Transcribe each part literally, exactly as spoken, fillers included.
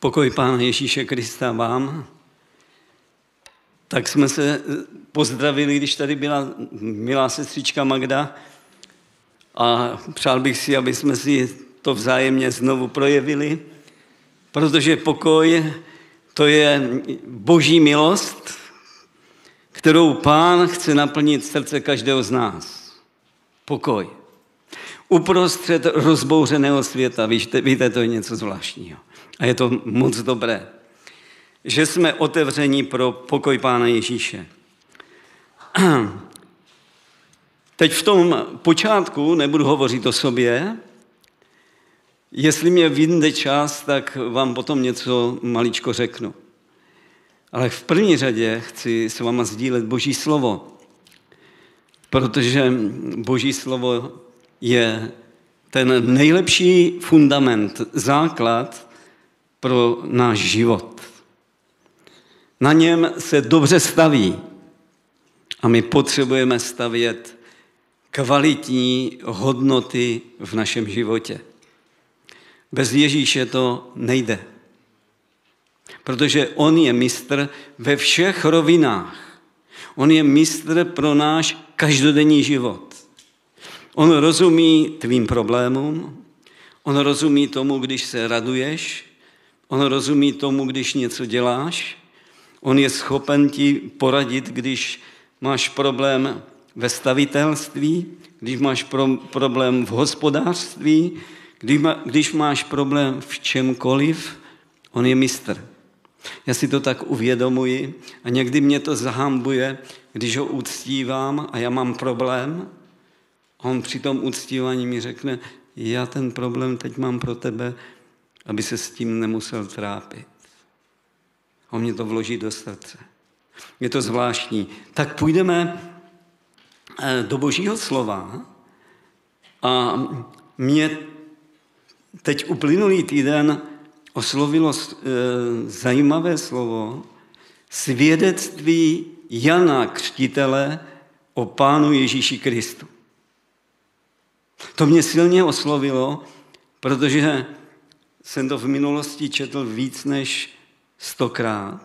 Pokoj Pána Ježíše Krista vám. Tak jsme se pozdravili, když tady byla milá sestřička Magda, a přál bych si, aby jsme si to vzájemně znovu projevili, protože pokoj to je boží milost, kterou Pán chce naplnit srdce každého z nás. Pokoj. Uprostřed rozbouřeného světa, víte, víte, to je něco zvláštního. A je to moc dobré, že jsme otevření pro pokoj Pána Ježíše. Teď v tom počátku nebudu hovořit o sobě. Jestli mě vyjde čas, tak vám potom něco maličko řeknu. Ale v první řadě chci s váma sdílet Boží slovo, protože Boží slovo je ten nejlepší fundament, základ pro náš život. Na něm se dobře staví a my potřebujeme stavět kvalitní hodnoty v našem životě. Bez Ježíše to nejde, protože on je mistr ve všech rovinách. On je mistr pro náš každodenní život. On rozumí tvým problémům, on rozumí tomu, když se raduješ, on rozumí tomu, když něco děláš, on je schopen ti poradit, když máš problém ve stavitelství, když máš pro, problém v hospodářství, když, má, když máš problém v čemkoliv, on je mistr. Já si to tak uvědomuji a někdy mě to zahambuje, když ho uctívám a já mám problém, on při tom uctívání mi řekne, já ten problém teď mám pro tebe, aby se s tím nemusel trápit. On mě to vloží do srdce. Je to zvláštní. Tak půjdeme do Božího slova a mě teď uplynulý týden oslovilo zajímavé slovo svědectví Jana Křtitele o Pánu Ježíši Kristu. To mě silně oslovilo, protože jsem to v minulosti četl víc než stokrát.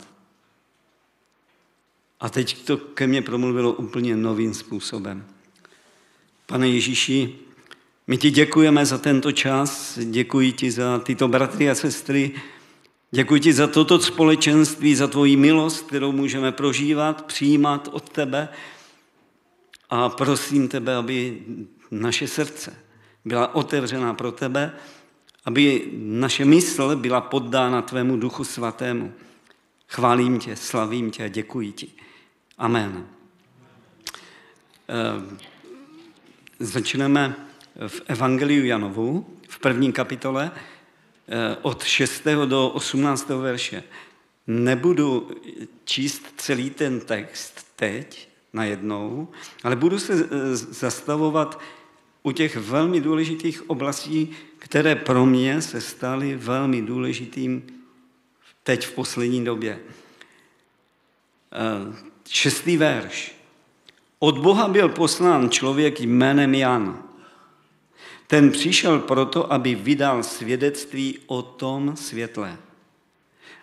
A teď to ke mně promluvilo úplně novým způsobem. Pane Ježíši, my ti děkujeme za tento čas, děkuji ti za tyto bratry a sestry, děkuji ti za toto společenství, za tvoji milost, kterou můžeme prožívat, přijímat od tebe. A prosím tebe, aby naše srdce byla otevřená pro tebe, aby naše mysl byla poddána tvému Duchu Svatému. Chválím tě, slavím tě a děkuji ti. Amen. E, začneme v Evangeliu Janovu, v první kapitole, od šestého do osmnáctého verše. Nebudu číst celý ten text teď, najednou, ale budu se zastavovat u těch velmi důležitých oblastí, které pro mě se staly velmi důležitým teď v poslední době. Šestý verš. Od Boha byl poslán člověk jménem Jan. Ten přišel proto, aby vydal svědectví o tom světle,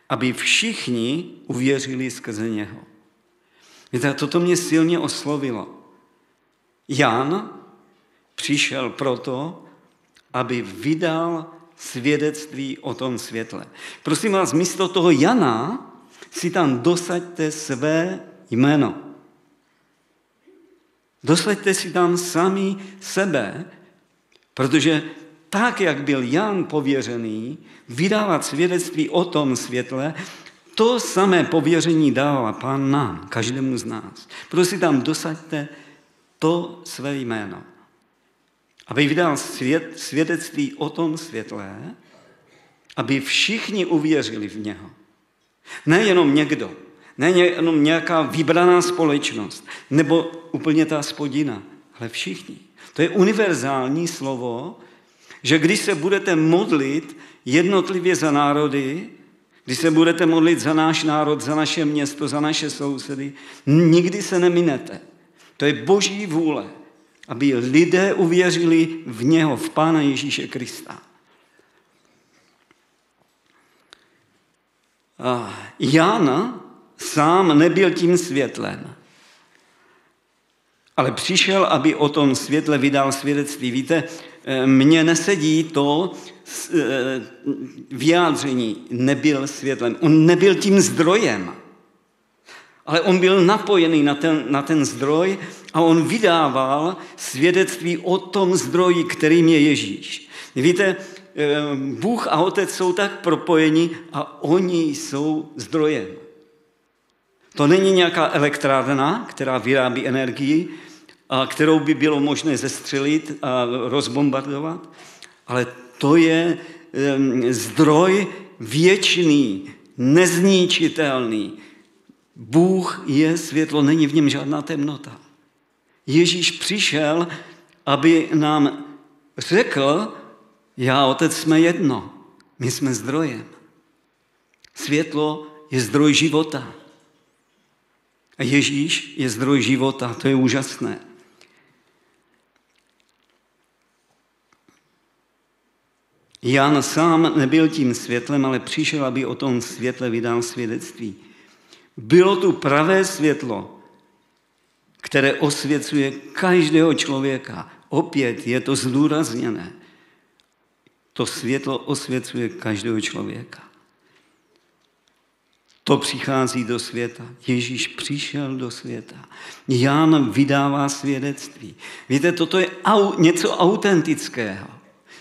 aby všichni uvěřili skrze něho. Toto mě silně oslovilo. Jan přišel proto, aby vydal svědectví o tom světle. Prosím vás, místo toho Jana si tam dosaďte své jméno. Dosaďte si tam sami sebe, protože tak, jak byl Jan pověřený vydávat svědectví o tom světle, to samé pověření dává Pán nám, každému z nás. Proto si tam dosaďte to své jméno. Aby vydal svět, svědectví o tom světle, aby všichni uvěřili v něho. Nejenom někdo, nejenom nějaká vybraná společnost, nebo úplně ta spodina, ale všichni. To je univerzální slovo, že když se budete modlit jednotlivě za národy, když se budete modlit za náš národ, za naše město, za naše sousedy, nikdy se neminete. To je boží vůle, aby lidé uvěřili v něho, v Pána Ježíše Krista. Jan sám nebyl tím světlem, ale přišel, aby o tom světle vydal svědectví. Víte, mně nesedí to vyjádření, nebyl světlem. On nebyl tím zdrojem, ale on byl napojený na ten, na ten zdroj a on vydával svědectví o tom zdroji, kterým je Ježíš. Víte, Bůh a Otec jsou tak propojeni a oni jsou zdrojem. To není nějaká elektrárna, která vyrábí energii, a kterou by bylo možné zestřelit a rozbombardovat, ale to je zdroj věčný, nezničitelný. Bůh je světlo, není v něm žádná temnota. Ježíš přišel, aby nám řekl, já, Otec, jsme jedno, my jsme zdrojem. Světlo je zdroj života. A Ježíš je zdroj života, to je úžasné. Jan sám nebyl tím světlem, ale přišel, aby o tom světle vydal svědectví. Bylo tu pravé světlo, které osvěcuje každého člověka. Opět je to zdůrazněné. To světlo osvěcuje každého člověka. To přichází do světa. Ježíš přišel do světa. Jan vydává svědectví. Víte, toto je au, něco autentického,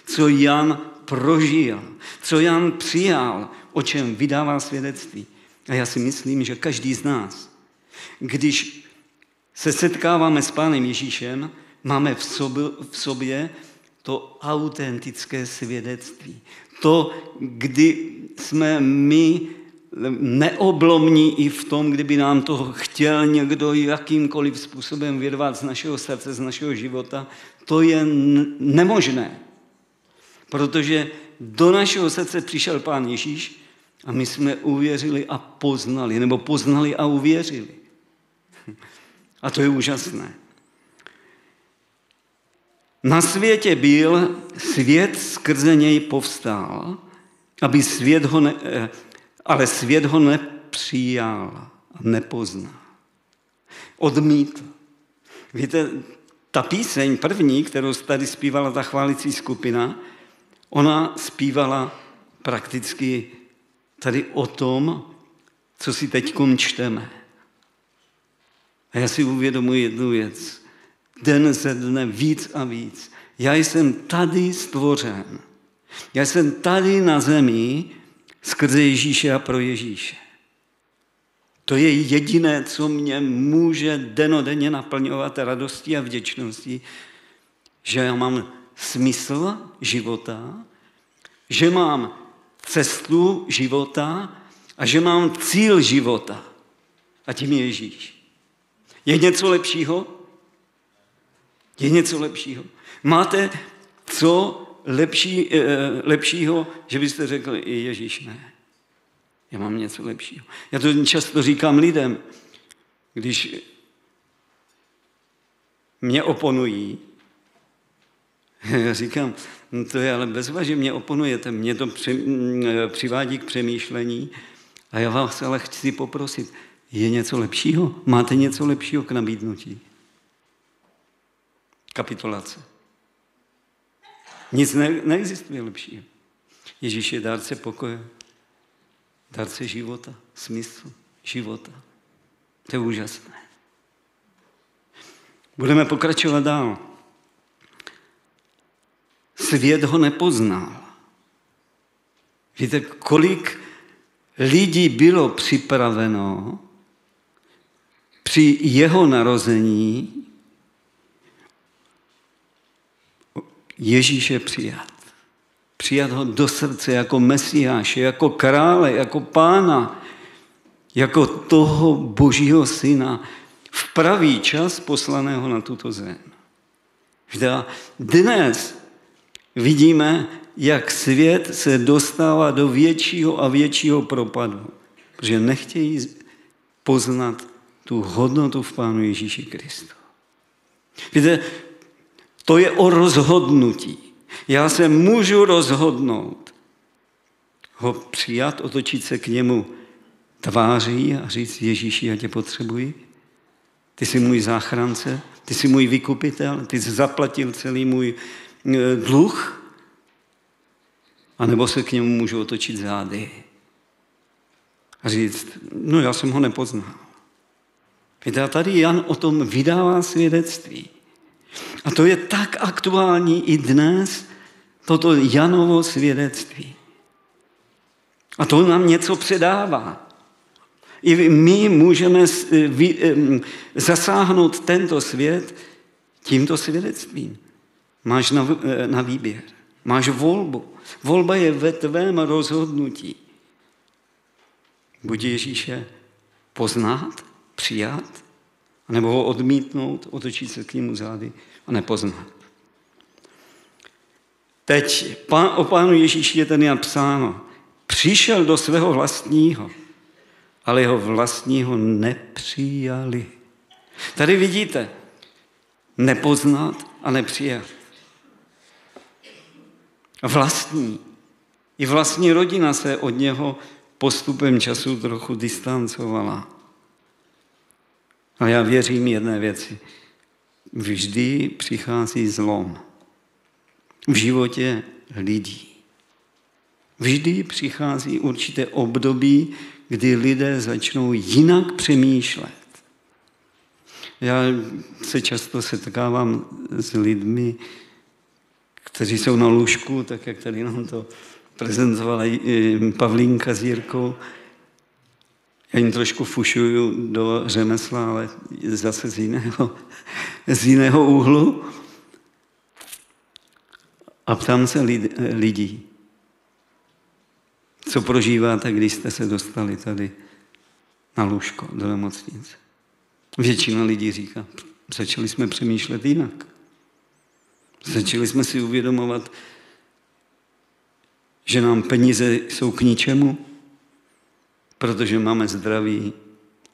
co Jan prožil, co Jan přijal, o čem vydává svědectví. A já si myslím, že každý z nás, když se setkáváme s Pánem Ježíšem, máme v sobě, v sobě to autentické svědectví. To, kdy jsme my neoblomní i v tom, kdyby nám to chtěl někdo jakýmkoliv způsobem vyrvat z našeho srdce, z našeho života, to je nemožné. Protože do našeho srdce přišel Pán Ježíš a my jsme uvěřili a poznali, nebo poznali a uvěřili. A to je úžasné. Na světě byl, svět skrze něj povstal, aby svět ho ne, ale svět ho nepřijal a nepoznal. Odmítl. Víte, ta píseň první, kterou tady zpívala ta chválící skupina, ona zpívala prakticky tady o tom, co si teďkom čteme. A já si uvědomuji jednu věc. Den ze dne víc a víc. Já jsem tady stvořen. Já jsem tady na zemi skrze Ježíše a pro Ježíše. To je jediné, co mě může denodenně naplňovat radostí a vděčností, že já mám smysl života, že mám cestu života a že mám cíl života. A tím je Ježíš. Je něco lepšího? Je něco lepšího? Máte co lepší, lepšího, že byste řekli, Ježíš, ne, já mám něco lepšího. Já to často říkám lidem, když mě oponují, já říkám, no to je ale bezva, že mě oponujete, mě to při, přivádí k přemýšlení a já vás ale chci poprosit, je něco lepšího? Máte něco lepšího k nabídnutí? Kapitulace. Nic ne- neexistuje lepšího. Ježíš je dárce pokoje, dárce života, smyslu, života. To je úžasné. Budeme pokračovat dál. Svět ho nepoznal. Víte, kolik lidí bylo připraveno při jeho narození Ježíše přijat. Přijat ho do srdce jako Mesiáše, jako krále, jako pána, jako toho božího syna v pravý čas poslaného na tuto zem. A dnes vidíme, jak svět se dostává do většího a většího propadu, protože nechtějí poznat tu hodnotu v Pánu Ježíši Kristu. Víte, to je o rozhodnutí. Já se můžu rozhodnout ho přijat, otočit se k němu tváří a říct: Ježíši, já tě potřebuji. Ty jsi můj záchrance, ty jsi můj vykupitel, ty jsi zaplatil celý můj dluh. A nebo se k němu můžu otočit zády a říct: no, já jsem ho nepoznal. Víte, a tady Jan o tom vydává svědectví. A to je tak aktuální i dnes, toto Janovo svědectví. A to nám něco předává. I my můžeme zasáhnout tento svět tímto svědectvím. Máš na výběr, máš volbu. Volba je ve tvém rozhodnutí. Buď Ježíše poznat, přijat, nebo ho odmítnout, otočit se k němu zády a nepoznat. Teď o Pánu Ježíši je ten napsáno: přišel do svého vlastního, ale jeho vlastního nepřijali. Tady vidíte, nepoznat a nepřijat. Vlastní. I vlastní rodina se od něho postupem času trochu distancovala. A já věřím jedné věci. Vždy přichází zlom v životě lidí. Vždy přichází určité období, kdy lidé začnou jinak přemýšlet. Já se často setkávám s lidmi, kteří jsou na lůžku, tak jak tady nám to prezentovala Pavlínka s Jirkou. Já jim trošku fušuju do řemesla, ale zase z jiného, z jiného úhlu. A ptám se lidí: co prožíváte, když jste se dostali tady na lůžko do nemocnice? Většina lidí říká: začali jsme přemýšlet jinak. Začali jsme si uvědomovat, že nám peníze jsou k ničemu, protože máme zdraví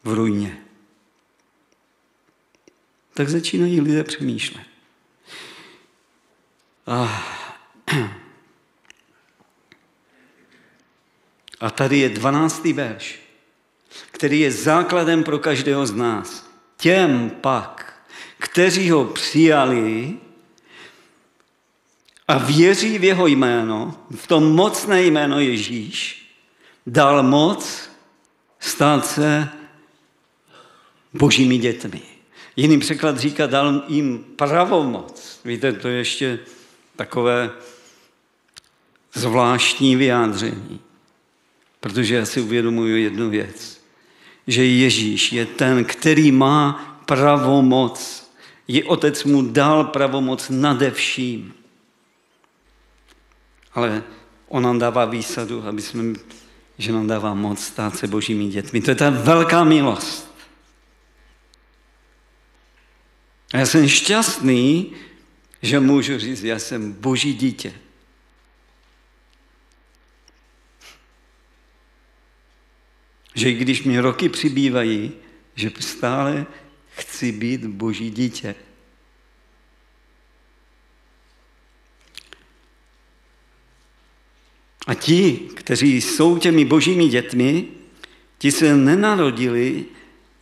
v ruině. Tak začínají lidé přemýšlet. A... A tady je dvanáctý verš, který je základem pro každého z nás. Těm pak, kteří ho přijali a věří v jeho jméno, v to mocné jméno Ježíš, dal moc stát se božími dětmi. Jiný překlad říká: dal jim pravomoc. Víte, to je ještě takové zvláštní vyjádření. Protože já si uvědomuji jednu věc, že Ježíš je ten, který má pravomoc. Je Otec mu dal pravomoc nade vším. Ale on nám dává výsadu, aby jsme, že nám dává moc stát se božími dětmi. To je ta velká milost. A já jsem šťastný, že můžu říct: já jsem boží dítě. Že i když mi roky přibývají, že stále chci být boží dítě. A ti, kteří jsou těmi božími dětmi, ti se nenarodili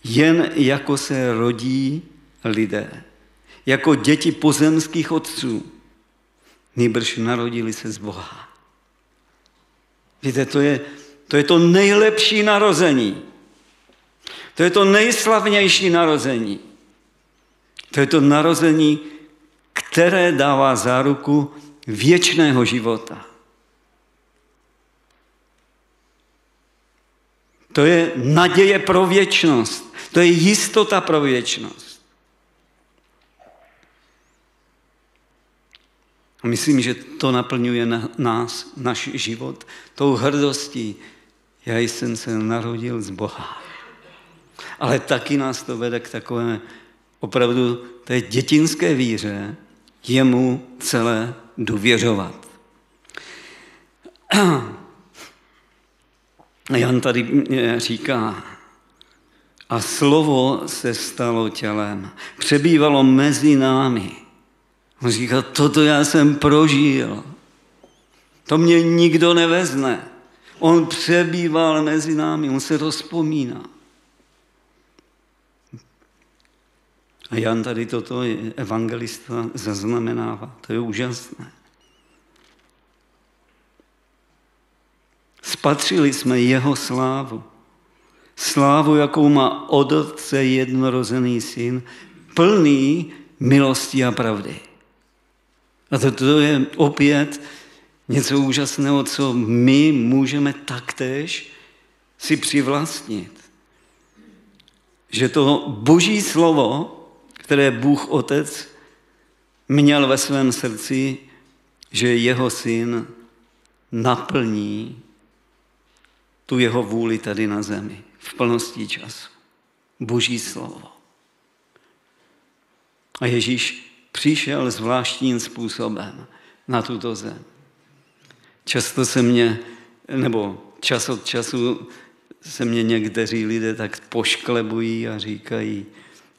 jen jako se rodí lidé, jako děti pozemských otců. Nýbrž narodili se z Boha. Víte, to je... To je to nejlepší narození. To je to nejslavnější narození. To je to narození, které dává záruku věčného života. To je naděje pro věčnost. To je jistota pro věčnost. A myslím, že to naplňuje na nás, náš život, tou hrdostí. Já jsem se narodil z Boha. Ale taky nás to vede k takové opravdu té dětinské víře, jemu celé důvěřovat. Jan tady říká: a slovo se stalo tělem, přebývalo mezi námi. On říká: toto já jsem prožil. To mě nikdo nevezne. On přebýval mezi námi, on se rozpomíná. A Jan tady toto evangelista zaznamenává. To je úžasné. Spatřili jsme jeho slávu. Slávu, jakou má od Otce jednorozený syn, plný milosti a pravdy. A to je opět něco úžasného, co my můžeme taktéž si přivlastnit. Že to boží slovo, které Bůh Otec měl ve svém srdci, že jeho syn naplní tu jeho vůli tady na zemi v plnosti času. Boží slovo. A Ježíš přišel zvláštním způsobem na tuto zem. Často se mě, nebo čas od času se mě někteří lidé tak pošklebují a říkají,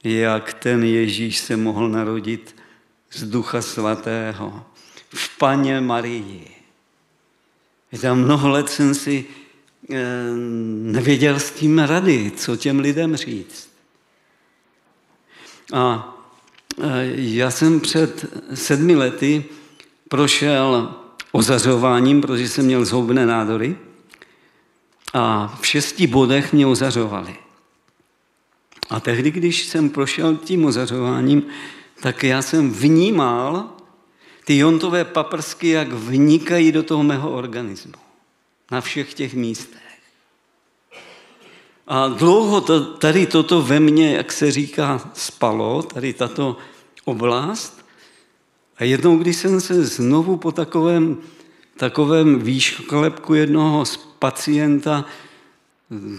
jak ten Ježíš se mohl narodit z Ducha Svatého v Paně Marii. Za mnoho let jsem si nevěděl s tím rady, co těm lidem říct. A já jsem před sedmi lety prošel ozařováním, protože jsem měl zhoubné nádory a v šesti bodech mě ozařovali. A tehdy, když jsem prošel tím ozařováním, tak já jsem vnímal ty jontové paprsky, jak vnikají do toho mého organismu. Na všech těch místech. A dlouho to, tady toto ve mně, jak se říká, spalo, tady tato oblast. A jednou, když jsem se znovu po takovém, takovém výšklepku jednoho z pacienta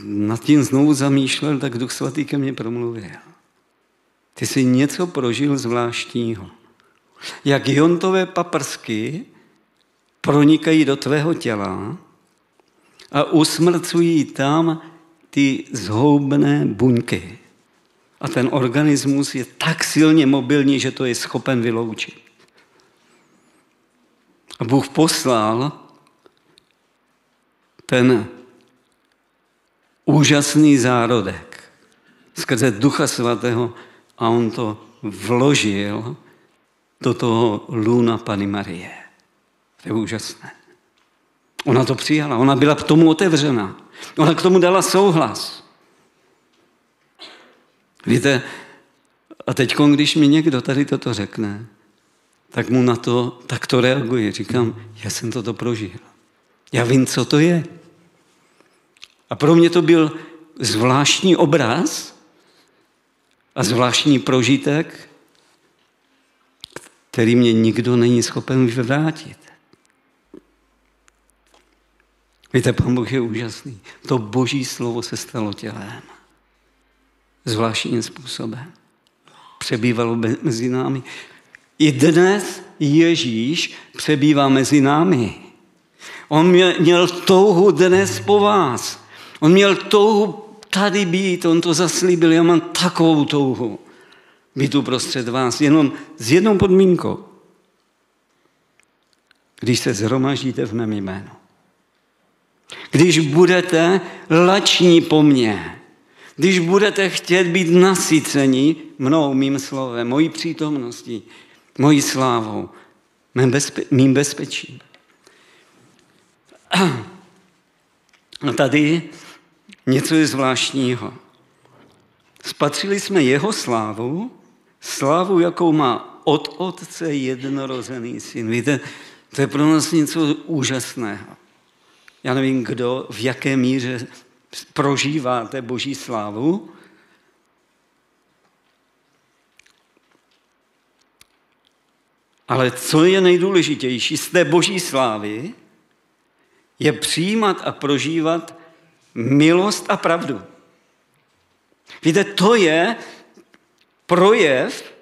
nad tím znovu zamýšlel, tak Duch Svatý ke mně promluvil. Ty jsi něco prožil zvláštního. Jak jontové paprsky pronikají do tvého těla a usmrcují tam ty zhoubné buňky. A ten organismus je tak silně mobilní, že to je schopen vyloučit. A Bůh poslal ten úžasný zárodek skrze Ducha Svatého a on to vložil do toho lůna Panny Marie. To je úžasné. Ona to přijala, ona byla k tomu otevřená. Ona k tomu dala souhlas. Víte, a teď, když mi někdo tady toto řekne, tak mu na to, tak to reaguje. Říkám, já jsem toto prožil. Já vím, co to je. A pro mě to byl zvláštní obraz a zvláštní prožitek, který mě nikdo není schopen vyvrátit. Víte, Pán Bůh je úžasný. To boží slovo se stalo tělem. Zvláštním způsobem. Přebývalo mezi námi. I dnes Ježíš přebývá mezi námi. On měl touhu dnes po vás. On měl touhu tady být. On to zaslíbil. Já mám takovou touhu být uprostřed vás. Jenom s jednou podmínkou. Když se shromaždíte v mém jménu. Když budete lační po mně, když budete chtět být nasyceni mnou, mým slovem, mojí přítomností, mojí slávou, mým, bezpe- mým bezpečím. A tady něco je zvláštního. Spatřili jsme jeho slávu, slávu, jakou má od Otce jednorozený syn. Víte, to je pro nás něco úžasného. Já nevím, kdo, v jaké míře prožíváte boží slávu. Ale co je nejdůležitější z té boží slávy, je přijímat a prožívat milost a pravdu. Víte, to je projev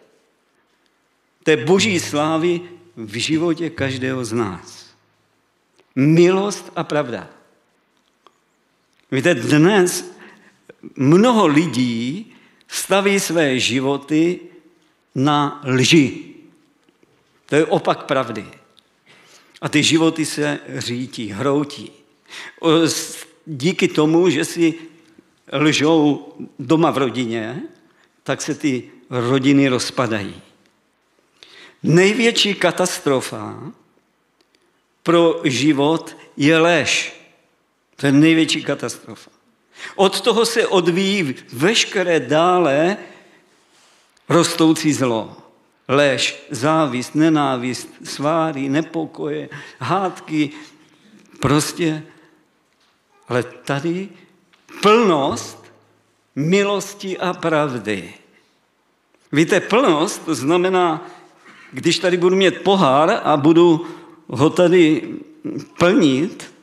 té boží slávy v životě každého z nás. Milost a pravda. Víte, dnes mnoho lidí staví své životy na lži. To je opak pravdy. A ty životy se řítí, hroutí. Díky tomu, že si lžou doma v rodině, tak se ty rodiny rozpadají. Největší katastrofa pro život je lež. To je největší katastrofa. Od toho se odvíjí veškeré dále rostoucí zlo. Lež, závist, nenávist, sváry, nepokoje, hádky. Prostě, ale tady plnost milosti a pravdy. Víte, plnost znamená, když tady budu mít pohár a budu ho tady plnit,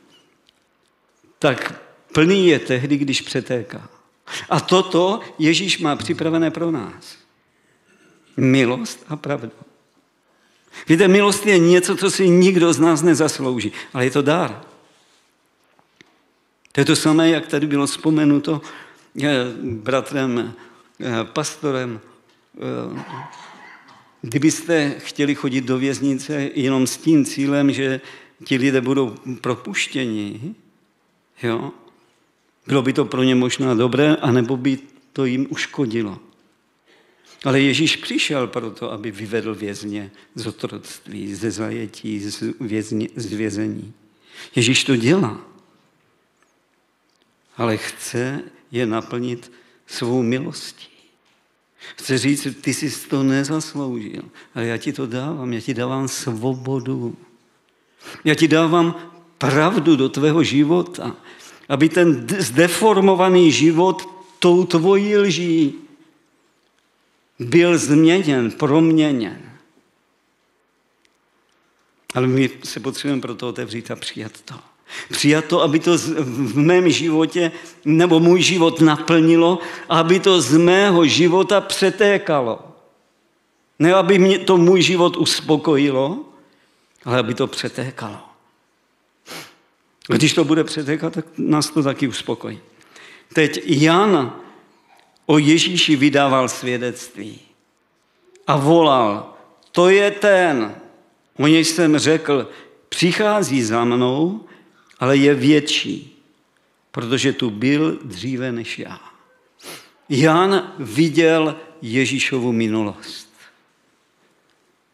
tak plný je tehdy, když přetéká. A toto Ježíš má připravené pro nás. Milost a pravda. Víte, milost je něco, co si nikdo z nás nezaslouží, ale je to dar. To je to samé, jak tady bylo vzpomenuto bratrem, pastorem. Kdybyste chtěli chodit do věznice jenom s tím cílem, že ti lidé budou propuštěni, jo? Bylo by to pro ně možná dobré, anebo by to jim uškodilo. Ale Ježíš přišel proto, aby vyvedl vězně z otroctví, ze zajetí, z, vězni, z vězení. Ježíš to dělá, ale chce je naplnit svou milostí. Chce říct, ty jsi to nezasloužil, ale já ti to dávám, já ti dávám svobodu. Já ti dávám pravdu do tvého života, aby ten zdeformovaný život tou tvojí lží byl změněn, proměněn. Ale my se potřebujeme proto otevřít a přijat to. Přijat to, aby to v mém životě, nebo můj život naplnilo, aby to z mého života přetékalo. Ne, aby mě to můj život uspokojilo, ale aby to přetékalo. Když to bude přetékat, tak nás to taky uspokojí. Teď Jan o Ježíši vydával svědectví a volal, to je ten, o něj jsem řekl, přichází za mnou, ale je větší, protože tu byl dříve než já. Jan viděl Ježíšovu minulost.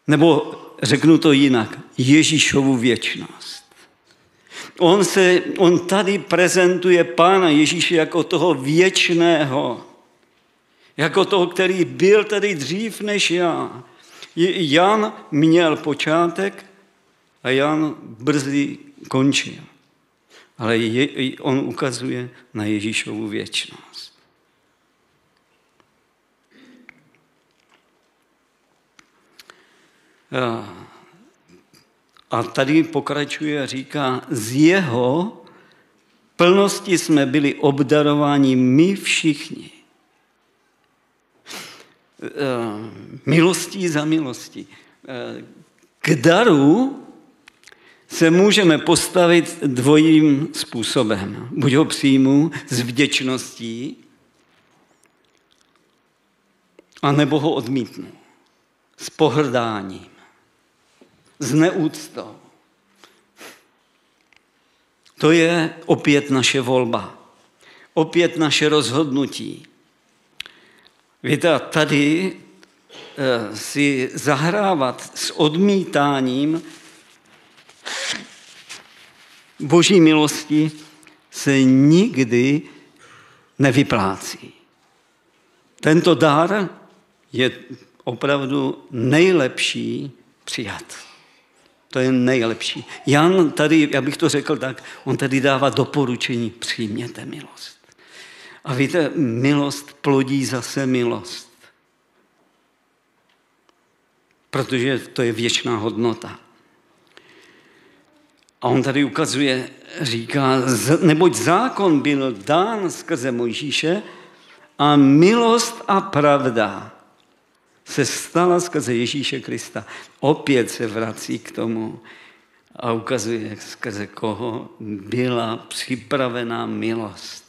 Nebo řeknu to jinak, Ježíšovu věčnost. On, se, on tady prezentuje Pána Ježíše jako toho věčného, jako toho, který byl tady dřív než já. Jan měl počátek a Jan brzy končil. Ale je, on ukazuje na Ježíšovu věčnost. A tady pokračuje a říká, z jeho plnosti jsme byli obdarováni my všichni. Milostí za milostí. K daru se můžeme postavit dvojím způsobem. Buď ho přijmu s vděčností, anebo ho odmítnu s pohrdáním, s neúctou. To je opět naše volba, opět naše rozhodnutí. Víte, tady si zahrávat s odmítáním Boží milosti se nikdy nevyplácí. Tento dar je opravdu nejlepší přijat. To je nejlepší. Jan tady, já bych to řekl tak, on tady dává doporučení, přijměte milost. A víte, milost plodí zase milost. Protože to je věčná hodnota. A on tady ukazuje, říká, neboť zákon byl dán skrze Mojžíše a milost a pravda se stala skrze Ježíše Krista. Opět se vrací k tomu a ukazuje, skrze koho byla připravená milost.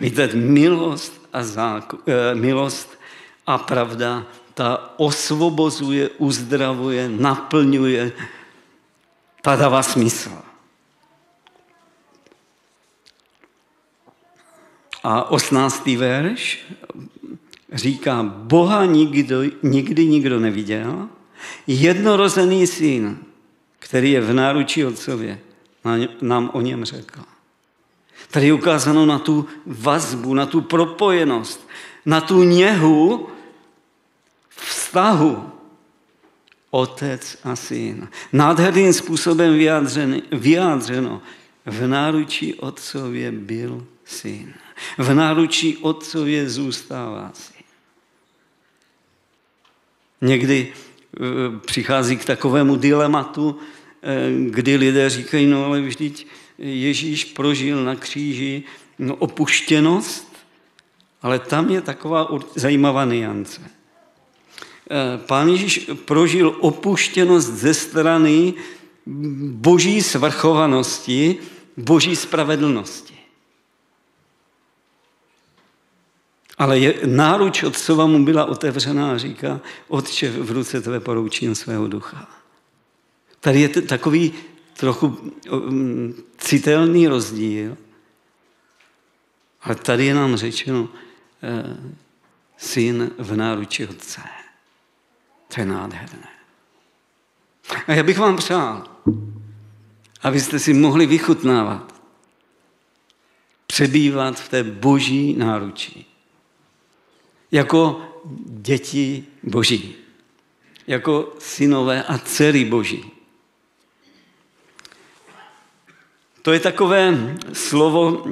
Víte, milost a, zákon, milost a pravda, ta osvobozuje, uzdravuje, naplňuje. Ta dává smysl. A osmnáctý verš říká, Boha nikdo, nikdy nikdo neviděl, jednorozený syn, který je v náručí otcově, nám o něm řekl. Tady je ukázáno na tu vazbu, na tu propojenost, na tu něhu vztahu otec a syn. Nádherným způsobem vyjádřen, vyjádřeno, v náručí otcově byl syn. V náručí otcově zůstává syn. Někdy přichází k takovému dilematu, kdy lidé říkají, no ale vždyť Ježíš prožil na kříži no, opuštěnost, ale tam je taková zajímavá nuance. Pán Ježíš prožil opuštěnost ze strany boží svrchovanosti, boží spravedlnosti. Ale je, náruč otcova mu byla otevřená a říká, Otče, v ruce tvé poroučím svého ducha. Tady je t- takový trochu um, citelný rozdíl, ale tady je nám řečeno e, syn v náruči otce. To je nádherné. A já bych vám přál, abyste si mohli vychutnávat, přebývat v té boží náruči. Jako děti boží. Jako synové a dcery boží. To je takové slovo,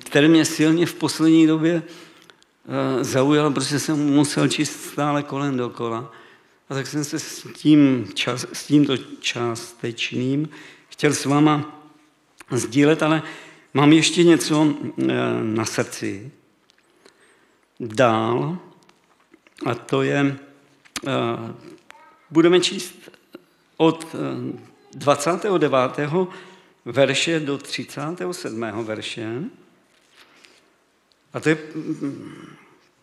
které mě silně v poslední době zaujalo, protože jsem musel číst stále kolem dokola. A tak jsem se s, tím čas, s tímto částečným chtěl s váma sdílet, ale mám ještě něco na srdci. Dál, a to je, budeme číst od dvacátého devátého verše do třicátého sedmého verše. A to je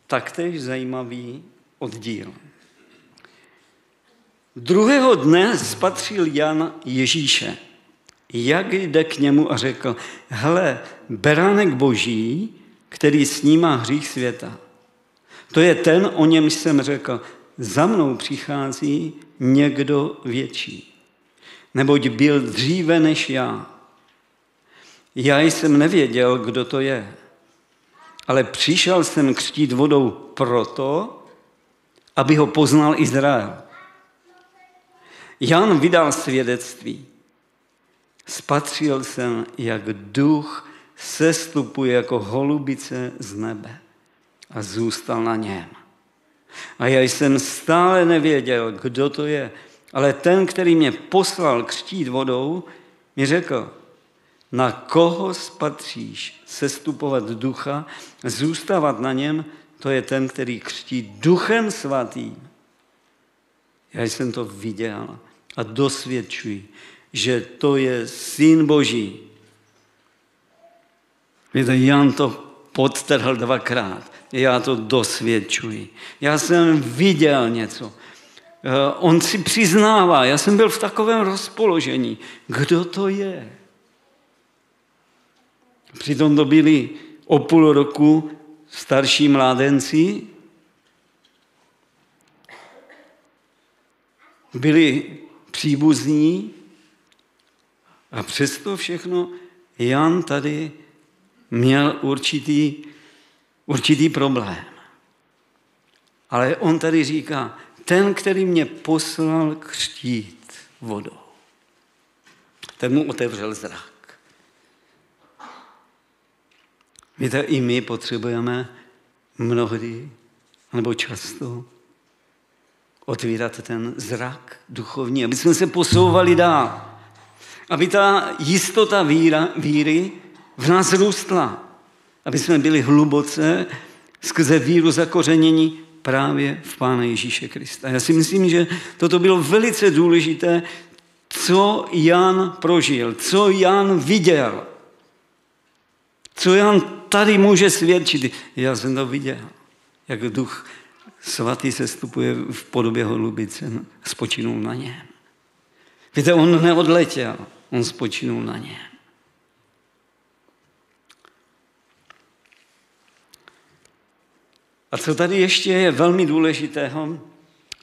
taktéž zajímavý oddíl. Druhého dne spatřil Jan Ježíše, jak jde k němu a řekl, hle, beránek boží, který snímá hřích světa. To je ten, o něm jsem řekl, za mnou přichází někdo větší, neboť byl dříve než já. Já jsem nevěděl, kdo to je, ale přišel jsem křtít vodou proto, aby ho poznal Izrael. Jan vydal svědectví. Spatřil jsem, jak duch sestupuje jako holubice z nebe a zůstal na něm. A já jsem stále nevěděl, kdo to je, ale ten, který mě poslal křtít vodou, mi řekl, na koho spatříš sestupovat ducha, zůstávat na něm, to je ten, který křtí duchem svatým. Já jsem to viděl a dosvědčuji, že to je Syn Boží. Víte, Jan to podtrhl dvakrát. Já to dosvědčuji. Já jsem viděl něco. On si přiznává, já jsem byl v takovém rozpoložení. Kdo to je? Přitom to byli o půl roku starší mládenci. Byli příbuzní a přesto všechno Jan tady měl určitý, určitý problém. Ale on tady říká, ten, který mě poslal křtít vodou, ten mu otevřel zrak. Víte, i my potřebujeme mnohdy, nebo často, otvírat ten zrak duchovní, aby jsme se posouvali dál. Aby ta jistota víra, víry v nás růstla. Aby jsme byli hluboce skrze víru zakořenění právě v Pána Ježíše Krista. Já si myslím, že toto bylo velice důležité, co Jan prožil, co Jan viděl. Co Jan tady může svědčit. Já jsem to viděl, jak duch svatý sestupuje v podobě holubice, spočinul na něm. Víte, on neodletěl, on spočinul na něm. A co tady ještě je velmi důležitého,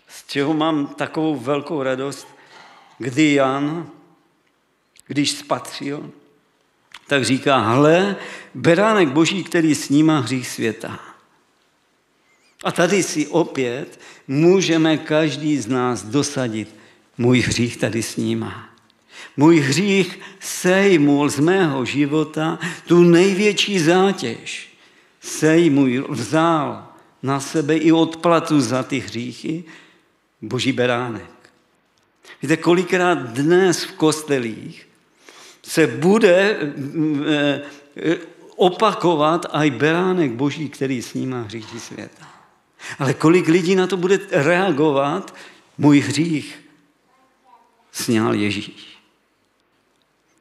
z čeho mám takovou velkou radost, kdy Jan, když spatřil, tak říká, hle, beránek boží, který snímá hřích světa. A tady si opět můžeme každý z nás dosadit, můj hřích tady snímá. Můj hřích sejmul z mého života tu největší zátěž. Sejmul, vzal na sebe i odplatu za ty hříchy, boží beránek. Víte, kolikrát dnes v kostelích se bude opakovat aj beránek boží, který snímá hříchy světa. Ale kolik lidí na to bude reagovat, můj hřích sněl Ježíš.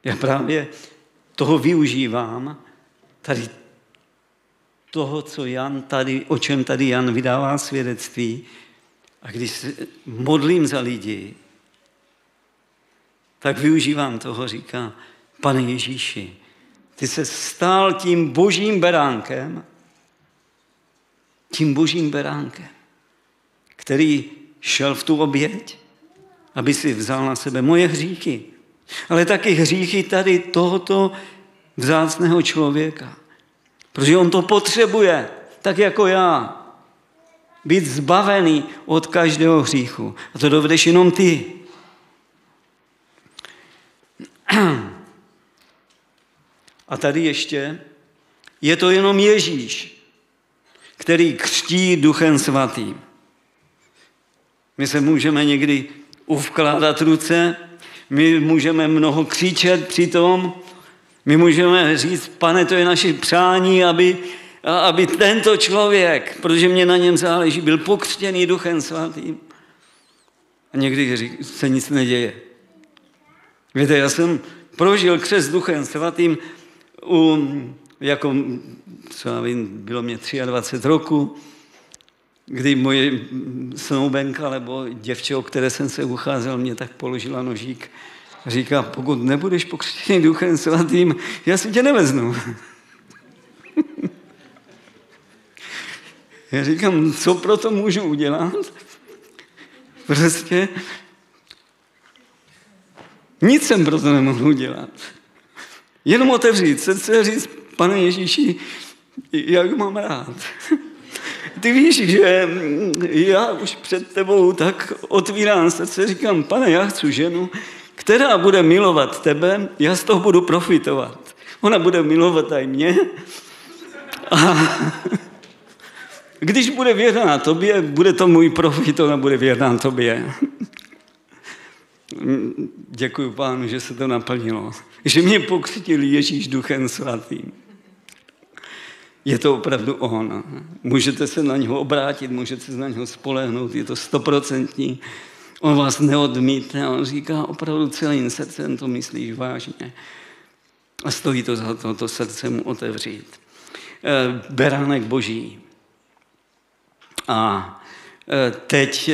Já právě toho využívám, tady toho, co Jan tady, o čem tady Jan vydává svědectví, a když se modlím za lidi, tak využívám toho, říká, Pane Ježíši, ty se stál tím božím beránkem, tím božím beránkem, který šel v tu oběť, aby si vzal na sebe moje hříchy, ale taky hříchy tady tohoto vzácného člověka. Protože on to potřebuje, tak jako já. Být zbavený od každého hříchu. A to dovedeš jenom ty. A tady ještě je to jenom Ježíš, který křtí Duchem Svatým. My se můžeme někdy uvkládat ruce, my můžeme mnoho křičet přitom, my můžeme říct, Pane, to je naše přání, aby, aby tento člověk, protože mě na něm záleží, byl pokřtěný Duchem Svatým. A někdy se nic neděje. Víte, já jsem prožil křest Duchem Svatým, u, jako, co já vím, bylo mě dvacet tři roku, kdy moje snoubenka nebo děvče, o které jsem se ucházel, mě tak položila nožík. Říká, pokud nebudeš pokřtěný Duchem Svatým, já si tě neveznu. Já říkám, co pro to můžu udělat? Prostě nic jsem pro to nemohu udělat. Jenom otevřít srdce a říct, Pane Ježíši, já ho mám rád. Ty víš, že já už před tebou tak otvírám srdce, říkám, Pane, já chci ženu, která bude milovat tebe, já z toho budu profitovat. Ona bude milovat i mě. A když bude věrná tobě, bude to můj profit, ona bude věrná tobě. Děkuji Pánu, že se to naplnilo. Že mě pokřtil Ježíš Duchem Svatým. Je to opravdu on. Můžete se na něho obrátit, můžete se na něho spolehnout, je to stoprocentní. On vás neodmítne, on říká opravdu celým srdcem, to myslíš vážně. A stojí to za to, to srdce mu otevřít. Beránek boží. A teď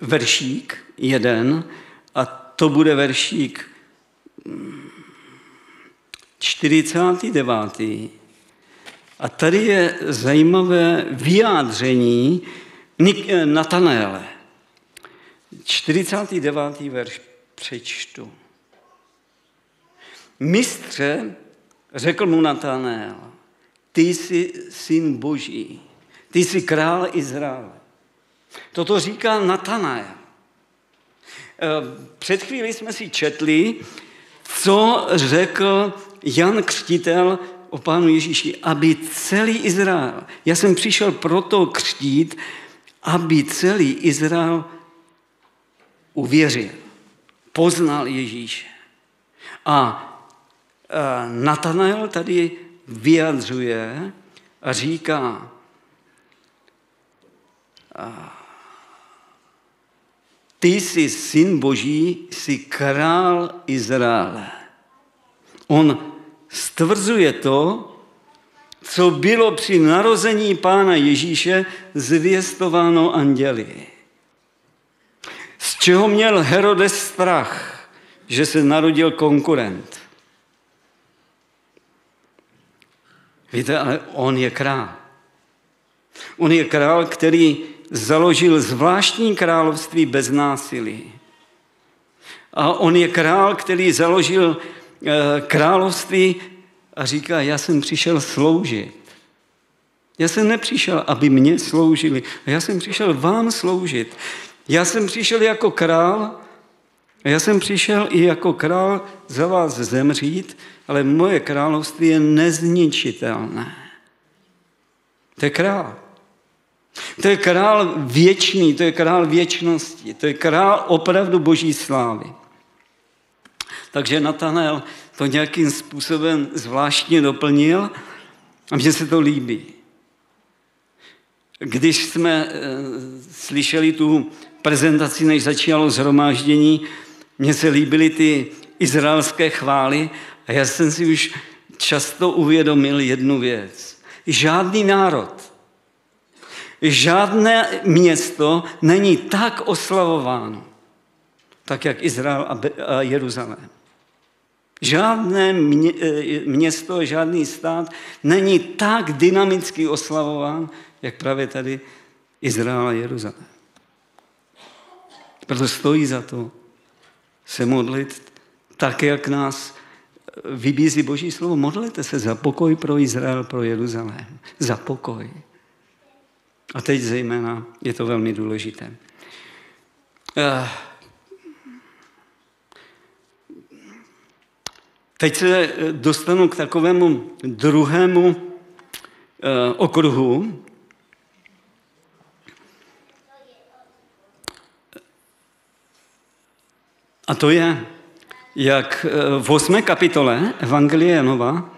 veršík jeden, a to bude veršík čtyřicátý devátý. A tady je zajímavé vyjádření Natanaele. čtyřicátý devátý verš přečtu. Mistře, řekl mu Natanael, ty jsi syn boží, ty jsi král Izraele. Toto říká Natanael. Před chvíli jsme si četli, co řekl Jan Křtitel o Pánu Ježíši, aby celý Izrael, já jsem přišel proto křtít, aby celý Izrael uvěřil, poznal Ježíše. A Natanael tady vyjadřuje a říká, ty jsi syn boží, jsi král Izraele. On stvrzuje to, co bylo při narození Pána Ježíše zvěstováno anděli. Z čeho měl Herodes strach, že se narodil konkurent. Víte, ale on je král. On je král, který založil zvláštní království bez násilí. A on je král, který založil království a říká, já jsem přišel sloužit. Já jsem nepřišel, aby mě sloužili. Já jsem přišel vám sloužit. Já jsem přišel jako král a já jsem přišel i jako král za vás zemřít, ale moje království je nezničitelné. To je král. To je král věčný, to je král věčnosti, to je král opravdu boží slávy. Takže Natanael to nějakým způsobem zvláštně doplnil a mně se to líbí. Když jsme slyšeli tu prezentaci, než začalo shromáždění, mně se líbily ty izraelské chvály a já jsem si už často uvědomil jednu věc. Žádný národ, žádné město není tak oslavováno, tak jak Izrael a Jeruzalém. Žádné město, žádný stát není tak dynamicky oslavován, jak právě tady Izrael a Jeruzalém. Proto stojí za to se modlit tak, jak nás vybízí Boží slovo. Modlete se za pokoj pro Izrael, pro Jeruzalém. Za pokoj. A teď zejména je to velmi důležité. Teď se dostanu k takovému druhému okruhu. A to je, jak v osmé kapitole Evangelia Janova,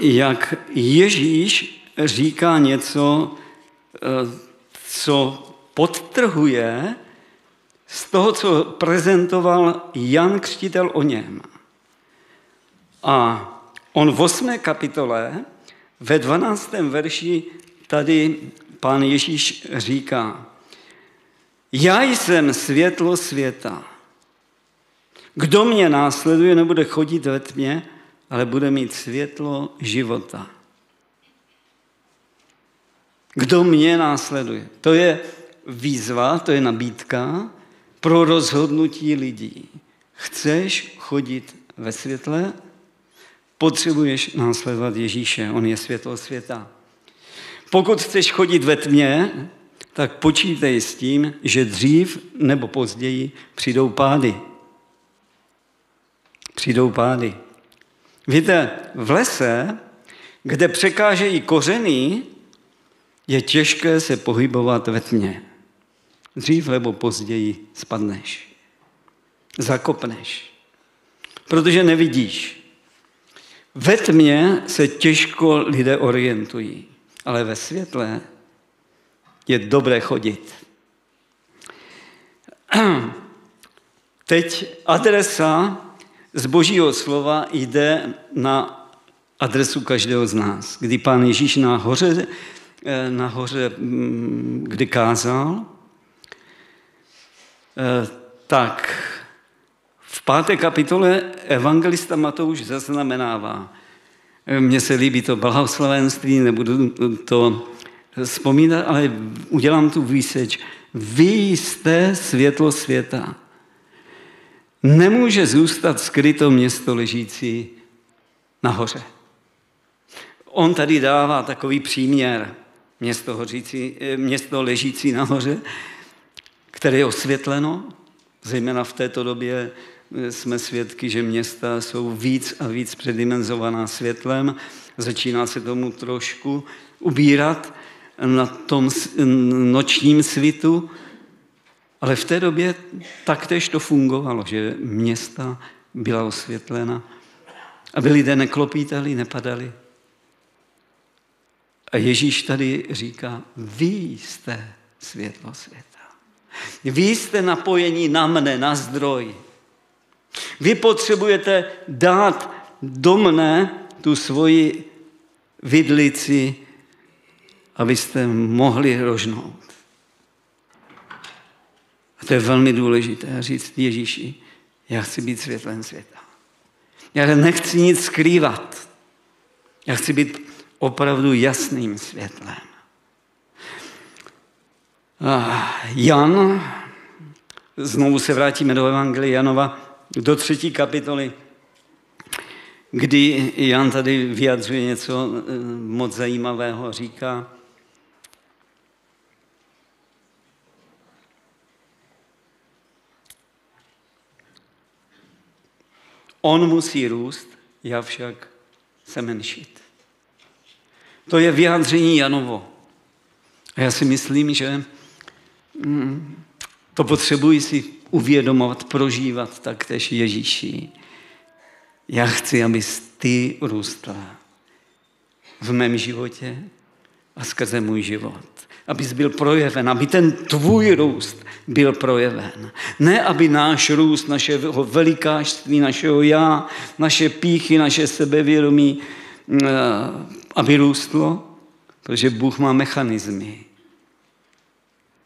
jak Ježíš říká něco, co podtrhuje z toho, co prezentoval Jan Křtitel o něm. A on v osmé kapitole ve dvanáctém verši tady pán Ježíš říká: Já jsem světlo světa. Kdo mě následuje, nebude chodit ve tmě, ale bude mít světlo života. Kdo mě následuje? To je výzva, to je nabídka pro rozhodnutí lidí. Chceš chodit ve světle? Potřebuješ následovat Ježíše, on je světlo světa. Pokud chceš chodit ve tmě, tak počítej s tím, že dřív nebo později přijdou pády. Přijdou pády. Víte, v lese, kde překážejí kořeny, je těžké se pohybovat ve tmě. Dřív nebo později spadneš. Zakopneš. Protože nevidíš. Ve tmě se těžko lidé orientují, ale ve světle je dobré chodit. Teď adresa z Božího slova jde na adresu každého z nás. Kdy pán Ježíš nahoře, nahoře kdy kázal, tak v páté kapitole evangelista Matouš zaznamenává. Mně se líbí to blahoslavenství, nebudu to vzpomínat, ale udělám tu výseč. Vy jste světlo světa. Nemůže zůstat skryto město ležící nahoře. On tady dává takový příměr město, hořící, město ležící nahoře, které je osvětleno. Zejména v této době jsme svědky, že města jsou víc a víc předimenzovaná světlem. Začíná se tomu trošku ubírat na tom nočním svitu. Ale v té době taktéž to fungovalo, že města byla osvětlena, aby lidé neklopítali, nepadali. A Ježíš tady říká, vy jste světlo světa. Vy jste napojeni na mne, na zdroj. Vy potřebujete dát do mne tu svoji vidlici, abyste mohli rožnout. A to je velmi důležité říct Ježíši, já chci být světlem světa. Já nechci nic skrývat. Já chci být opravdu jasným světlem. Jan, znovu se vrátíme do Evangelia Janova, do třetí kapitoly, kdy Jan tady vyjadřuje něco moc zajímavého, říká, on musí růst, já však se menšit. To je vyjádření Janovo. A já si myslím, že to potřebuji si uvědomovat, prožívat taktéž Ježíši. Já chci, abys ty růstla v mém životě a skrze můj život. Abys byl projeven, aby ten tvůj růst byl projeven. Ne, aby náš růst, našeho velikářství, našeho já, naše pýchy, naše sebevědomí, aby růstlo, protože Bůh má mechanismy.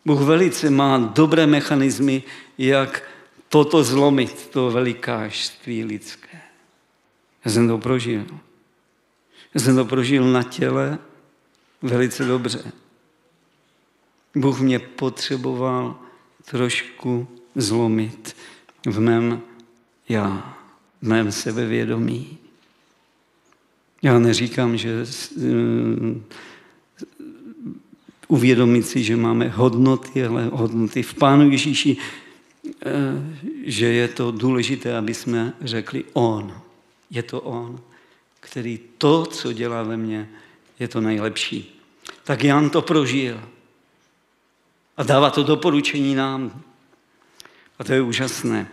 Bůh velice má dobré mechanismy, jak toto zlomit, to velikářství lidské. Já jsem to prožil. Já jsem to prožil na těle velice dobře. Bůh mě potřeboval trošku zlomit v mém já, v mém sebevědomí. Já neříkám, že um, uvědomit si, že máme hodnoty, ale hodnoty v Pánu Ježíši, že je to důležité, aby jsme řekli on. Je to on, který to, co dělá ve mně, je to nejlepší. Tak Jan to prožil. A dává to doporučení nám. A to je úžasné.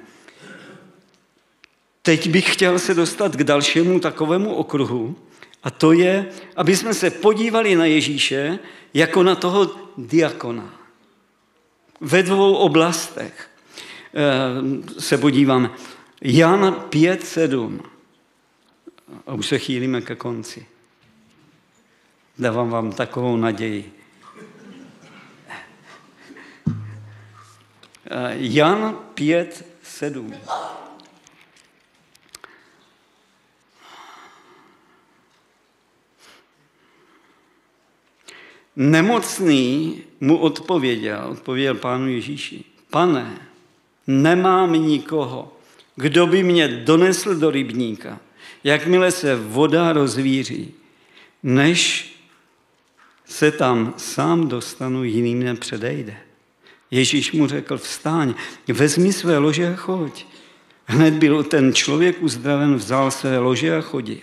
Teď bych chtěl se dostat k dalšímu takovému okruhu. A to je, aby jsme se podívali na Ježíše jako na toho diakona. Ve dvou oblastech se podíváme. Jan pět sedm. A už se chýlíme ke konci. Dávám vám takovou naději. Jan pět sedm. Nemocný mu odpověděl, odpověděl Pánu Ježíši, pane, nemám nikoho, kdo by mě donesl do rybníka, jakmile se voda rozvíří, než se tam sám dostanu, jiným nepředejde. Ježíš mu řekl, vstaň, vezmi své lože a choď. Hned byl ten člověk uzdraven, vzal své lože a chodil.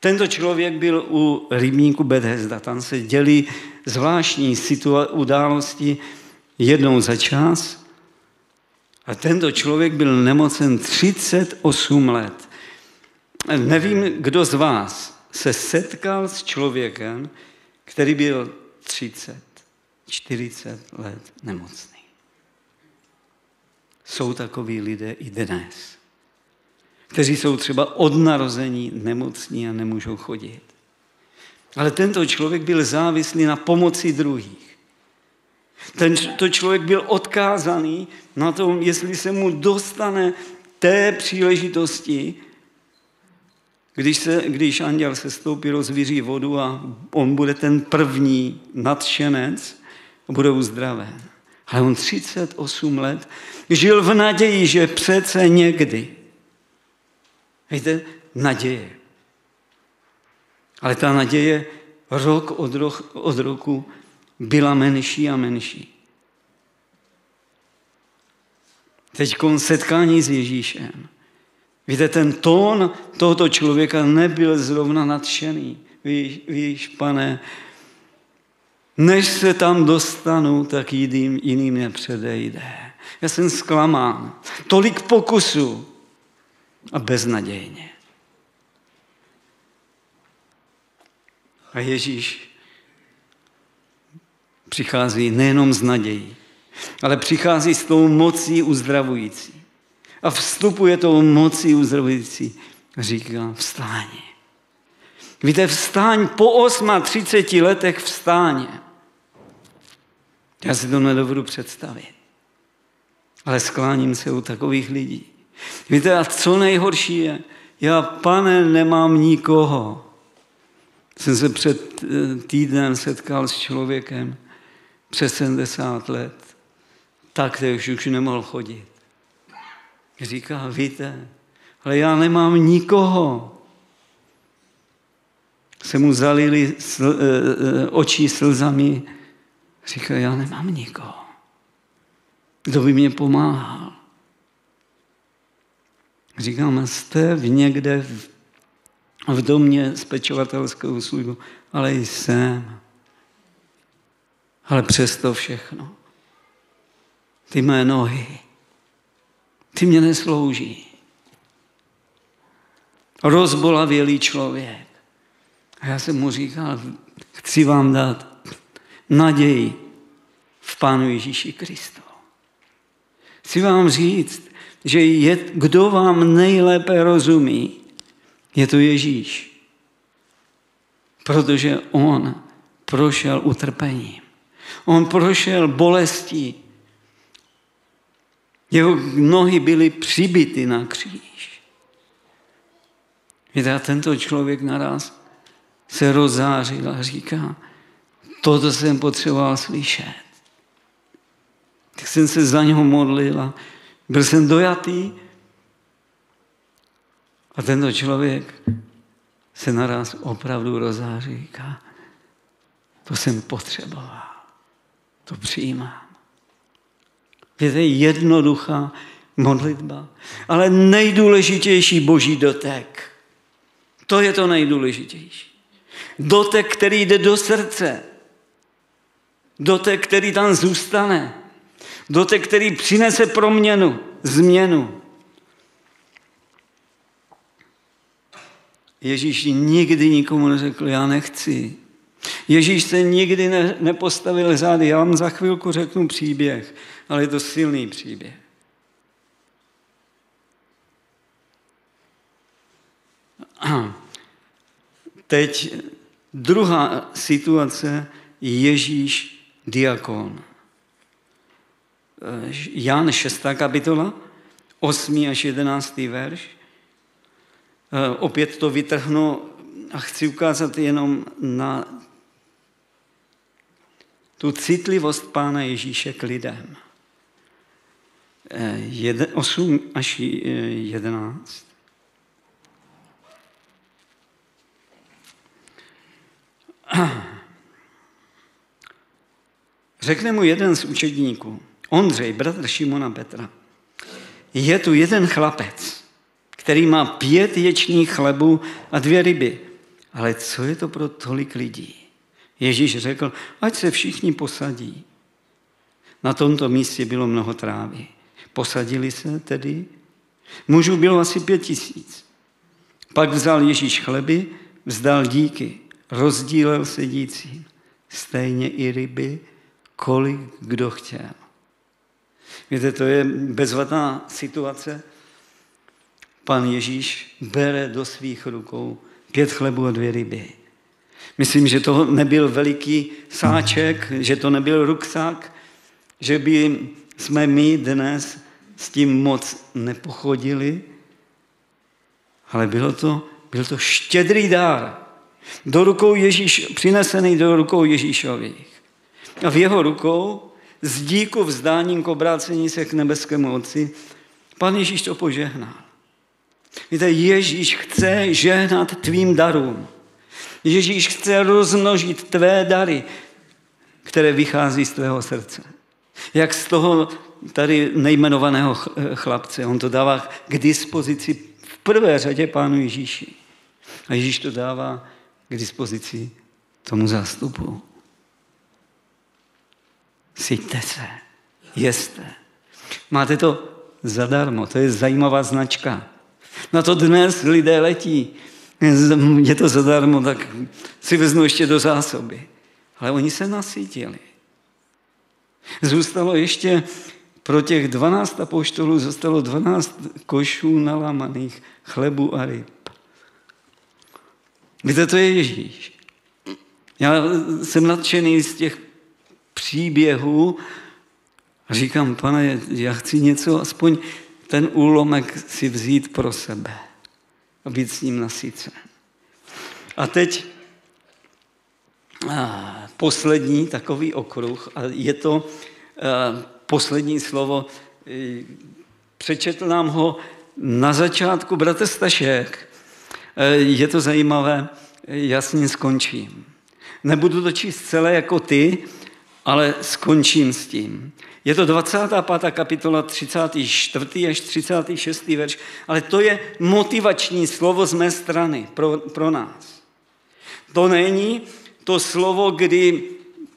Tento člověk byl u rybníku Bethesda, tam se dělí zvláštní situa- události jednou za čas. A tento člověk byl nemocen třicet osm let. Nevím, kdo z vás se setkal s člověkem, který byl třicet, čtyřicet let nemocný. Jsou takoví lidé i dnes, kteří jsou třeba od narození nemocní a nemůžou chodit. Ale tento člověk byl závislý na pomoci druhých. Tento člověk byl odkázaný na to, jestli se mu dostane té příležitosti, když, se, když anděl se stoupí, rozvíří vodu a on bude ten první nadšenec, bude uzdraven. Ale on třicet osm let žil v naději, že přece někdy. Víte, naděje. Ale ta naděje rok od, roh, od roku byla menší a menší. Teď setkání s Ježíšem. Víte, ten tón tohoto člověka nebyl zrovna nadšený. Víš, víš pane, než se tam dostanu, tak jiným, jiným nepředejde. Já jsem zklamán. Tolik pokusů. A beznadějně. A Ježíš přichází nejenom z naději, ale přichází s tou mocí uzdravující. A vstupuje tou mocí uzdravující. Říká, vstáň. Víte, vstáň po třiceti osmi letech vstáň. Já si to nedovedu představit. Ale skláním se u takových lidí. Víte, a co nejhorší je, já, pane, nemám nikoho. Jsem se před týdnem setkal s člověkem, přes sedmdesát let, tak tež už nemohl chodit. Říká, víte, ale já nemám nikoho. Se mu zalili sl, oči slzami. Říká, já nemám nikoho. Kdo by mě pomáhal? Říkám, jste v někde v, v domě z pečovatelského službu, ale jsem. Ale přesto všechno. Ty mé nohy. Ty mě neslouží. Rozbolavělý člověk. A já jsem mu říkal, chci vám dát naději v Pánu Ježíši Kristu. Chci vám říct, že je, kdo vám nejlépe rozumí, je to Ježíš. Protože on prošel utrpením. On prošel bolestí. Jeho nohy byly přibity na kříž. Víte, a tento člověk naraz se rozzářil a říká, toto jsem potřeboval slyšet. Tak jsem se za něho modlil a byl jsem dojatý. A tento člověk se naraz opravdu rozzáří, říká, to jsem potřeboval, to přijímám. Je to jednoduchá modlitba, ale nejdůležitější boží dotek. To je to nejdůležitější. Dotek, který jde do srdce. Dotek, který tam zůstane. Dotek, který přinese proměnu, změnu. Ježíš nikdy nikomu neřekl, já nechci. Ježíš se nikdy ne, nepostavil zády. Já vám za chvilku řeknu příběh, ale je to silný příběh. Teď druhá situace, Ježíš diakon. Jan šestá kapitola, osmý až jedenáctý verš. Opět to vytrhnu a chci ukázat jenom na tu citlivost Pána Ježíše k lidem. osm až jedenáct. Řekne mu jeden z učedníků, Ondřej, bratr Šimona Petra. Je tu jeden chlapec, který má pět ječních chlebů a dvě ryby. Ale co je to pro tolik lidí? Ježíš řekl, ať se všichni posadí. Na tomto místě bylo mnoho trávy. Posadili se tedy. Mužů bylo asi pět tisíc. Pak vzal Ježíš chleby, vzdal díky, rozdílel sedícím. Stejně i ryby, kolik kdo chtěl. Víte, to je bezvadná situace. Pan Ježíš bere do svých rukou pět chlebů a dvě ryby. Myslím, že to nebyl veliký sáček, že to nebyl ruksak, že by jsme my dnes s tím moc nepochodili, ale bylo to, byl to štědrý dár, do rukou Ježíš, přinesený do rukou Ježíšových. A v jeho rukou z díku vzdáním k obrácení se k nebeskému Otci, Pan Ježíš to požehnal. Víte, Ježíš chce žehnat tvým darům. Ježíš chce rozmnožit tvé dary, které vychází z tvého srdce. Jak z toho tady nejmenovaného chlapce. On to dává k dispozici v prvé řadě Pánu Ježíši. A Ježíš to dává k dispozici tomu zástupu. Syďte se, jeste. Máte to zadarmo, to je zajímavá značka. Na to dnes lidé letí. Je to zadarmo, tak si vezmu ještě do zásoby. Ale oni se nasytili. Zůstalo ještě, pro těch dvanáct apoštolů zůstalo dvanáct košů nalámaných chlebu a ryb. Víte, to je Ježíš. Já jsem nadšený z těch příběhu a říkám, pane, já chci něco, aspoň ten úlomek si vzít pro sebe a být s ním nasycen. A teď a, poslední takový okruh a je to poslední slovo. Přečetl nám ho na začátku bratr Stašek. Je to zajímavé, já s ním skončím. Nebudu to číst celé jako ty, ale skončím s tím. Je to dvacátá pátá kapitola, třicátý čtvrtý až třicátý šestý verš, ale to je motivační slovo z mé strany pro, pro nás. To není to slovo, kdy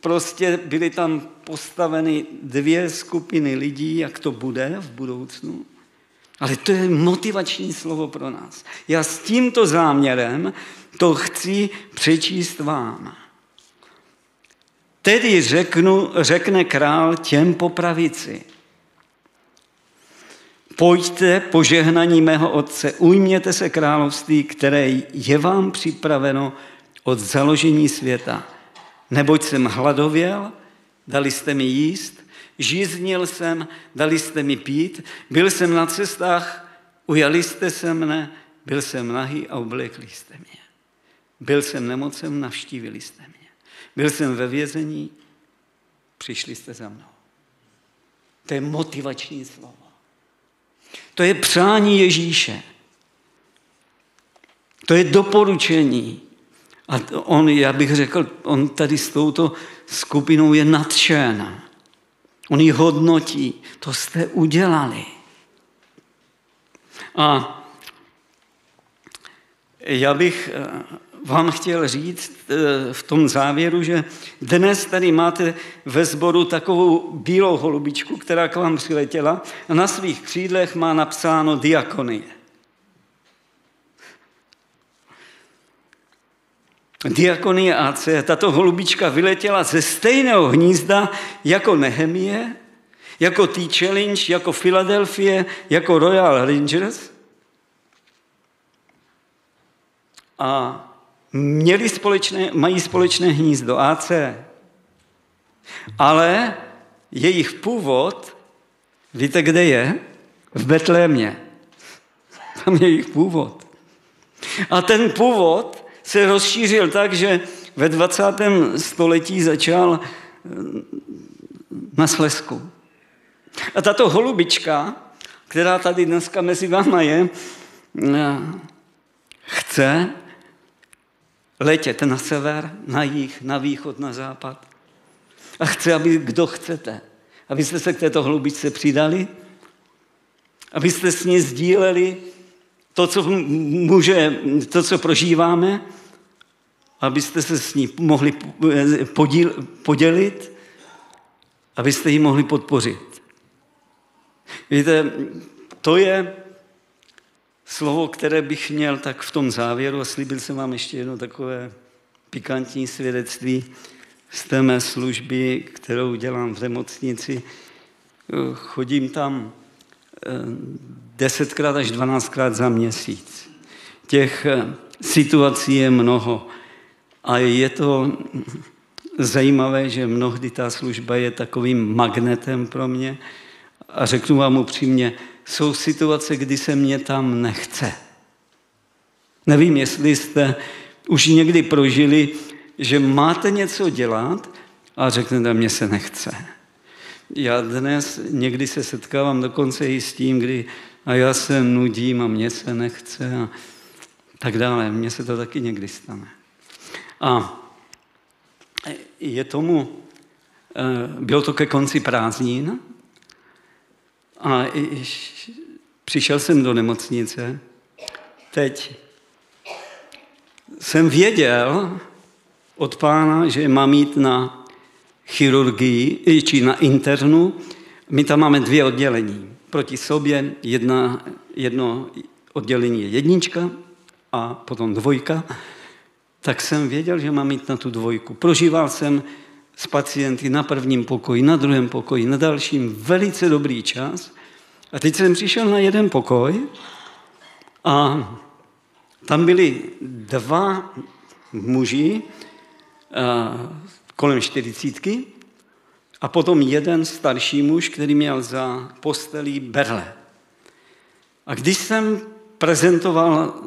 prostě byly tam postaveny dvě skupiny lidí, jak to bude v budoucnu, ale to je motivační slovo pro nás. Já s tímto záměrem to chci přečíst vám. Tedy řeknu, řekne král těm po pravici. Pojďte, požehnaní mého otce, ujměte se království, které je vám připraveno od založení světa. Neboť jsem hladověl, dali jste mi jíst, žíznil jsem, dali jste mi pít, byl jsem na cestách, ujali jste se mne, byl jsem nahý a oblekli jste mě. Byl jsem nemocen, navštívili jste mě. Byl jsem ve vězení, přišli jste za mnou. To je motivační slovo. To je přání Ježíše. To je doporučení. A on, já bych řekl, on tady s touto skupinou je nadšen. On ji hodnotí. To jste udělali. A já bych vám chtěl říct v tom závěru, že dnes tady máte ve sboru takovou bílou holubičku, která k vám přiletěla a na svých křídlech má napsáno diakonie. Diakonie A C. Tato holubička vyletěla ze stejného hnízda jako Nehémie, jako T-Challenge, jako Philadelphia, jako Royal Rangers a Měli společné, mají společné hnízdo A C, ale jejich původ, víte, kde je? V Betlémě. Tam je jejich původ. A ten původ se rozšířil tak, že ve dvacátém století začal na Slezsku. A tato holubička, která tady dneska mezi váma je, chce letět na sever, na jih, na východ, na západ. A chci, aby kdo chcete, abyste se k této holubičce přidali, abyste s ní sdíleli to, co může, to, co prožíváme, abyste se s ní mohli podíl, podělit, abyste ji mohli podpořit. Víte, to je slovo, které bych měl tak v tom závěru, a slíbil jsem vám ještě jedno takové pikantní svědectví z té mé služby, kterou dělám v nemocnici. Chodím tam desetkrát až dvanáctkrát za měsíc. Těch situací je mnoho a je to zajímavé, že mnohdy ta služba je takovým magnetem pro mě a řeknu vám upřímně, jsou situace, kdy se mě tam nechce. Nevím, jestli jste už někdy prožili, že máte něco dělat a řeknete, mě se nechce. Já dnes někdy se setkávám dokonce i s tím, kdy a já se nudím a mě se nechce a tak dále. Mně se to taky někdy stane. A je tomu, bylo to ke konci prázdnin, a přišel jsem do nemocnice. Teď jsem věděl od pána, že mám jít na chirurgii, či na internu. My tam máme dvě oddělení. Proti sobě jedna, jedno oddělení je jednička a potom dvojka. Tak jsem věděl, že mám jít na tu dvojku. Prožíval jsem s pacienty na prvním pokoji, na druhém pokoji, na dalším, velice dobrý čas. A teď jsem přišel na jeden pokoj a tam byli dva muži kolem čtyřicítky a potom jeden starší muž, který měl za postelí berle. A když jsem prezentoval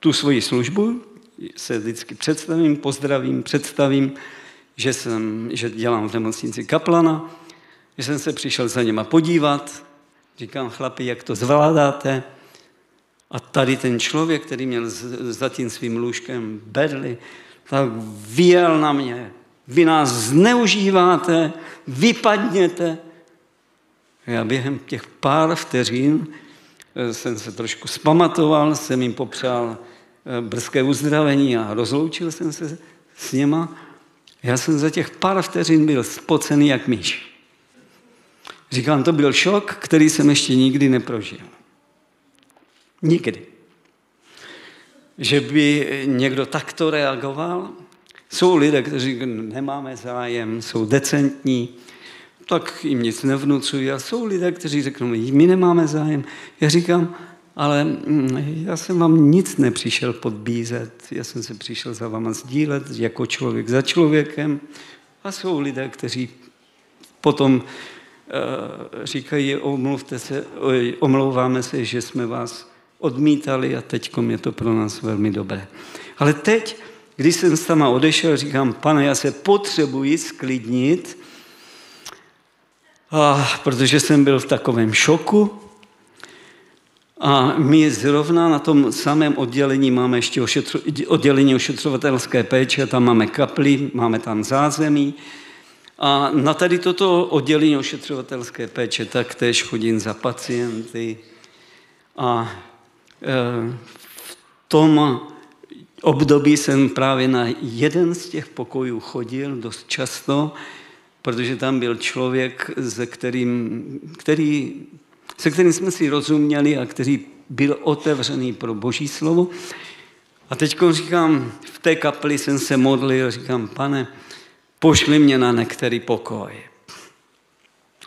tu svoji službu, se vždycky představím, pozdravím, představím, že, jsem, že dělám v nemocnici kaplana, že jsem se přišel za něma podívat, říkám, chlapi, jak to zvládáte? A tady ten člověk, který měl za tím svým lůžkem berli, tak vyjel na mě. Vy nás zneužíváte, vypadněte. Já během těch pár vteřin jsem se trošku zpamatoval, jsem jim popřál brzké uzdravení a rozloučil jsem se s něma. Já jsem za těch pár vteřin byl spocený jak myš. Říkám, to byl šok, který jsem ještě nikdy neprožil. Nikdy. Že by někdo takto reagoval. Jsou lidé, kteří nemáme zájem, jsou decentní, tak jim nic nevnucují. A jsou lidé, kteří řeknou, my nemáme zájem. Já říkám, ale já jsem vám nic nepřišel podbízet. Já jsem se přišel za váma sdílet, jako člověk za člověkem. A jsou lidé, kteří potom říkají, omluvte se, omlouváme se, že jsme vás odmítali a teďkom je to pro nás velmi dobré. Ale teď, když jsem s tama odešel, říkám, pane, já se potřebuji sklidnit, a, protože jsem byl v takovém šoku a my zrovna na tom samém oddělení máme ještě ošetřo, oddělení ošetřovatelské péče, tam máme kapli, máme tam zázemí. A na tady toto oddělení ošetřovatelské péče taktéž chodím za pacienty. A v tom období jsem právě na jeden z těch pokojů chodil dost často, protože tam byl člověk, se kterým, který, se kterým jsme si rozuměli a který byl otevřený pro Boží slovo. A teď říkám, v té kapli jsem se modlil, říkám, pane, pošli mě na některý pokoj.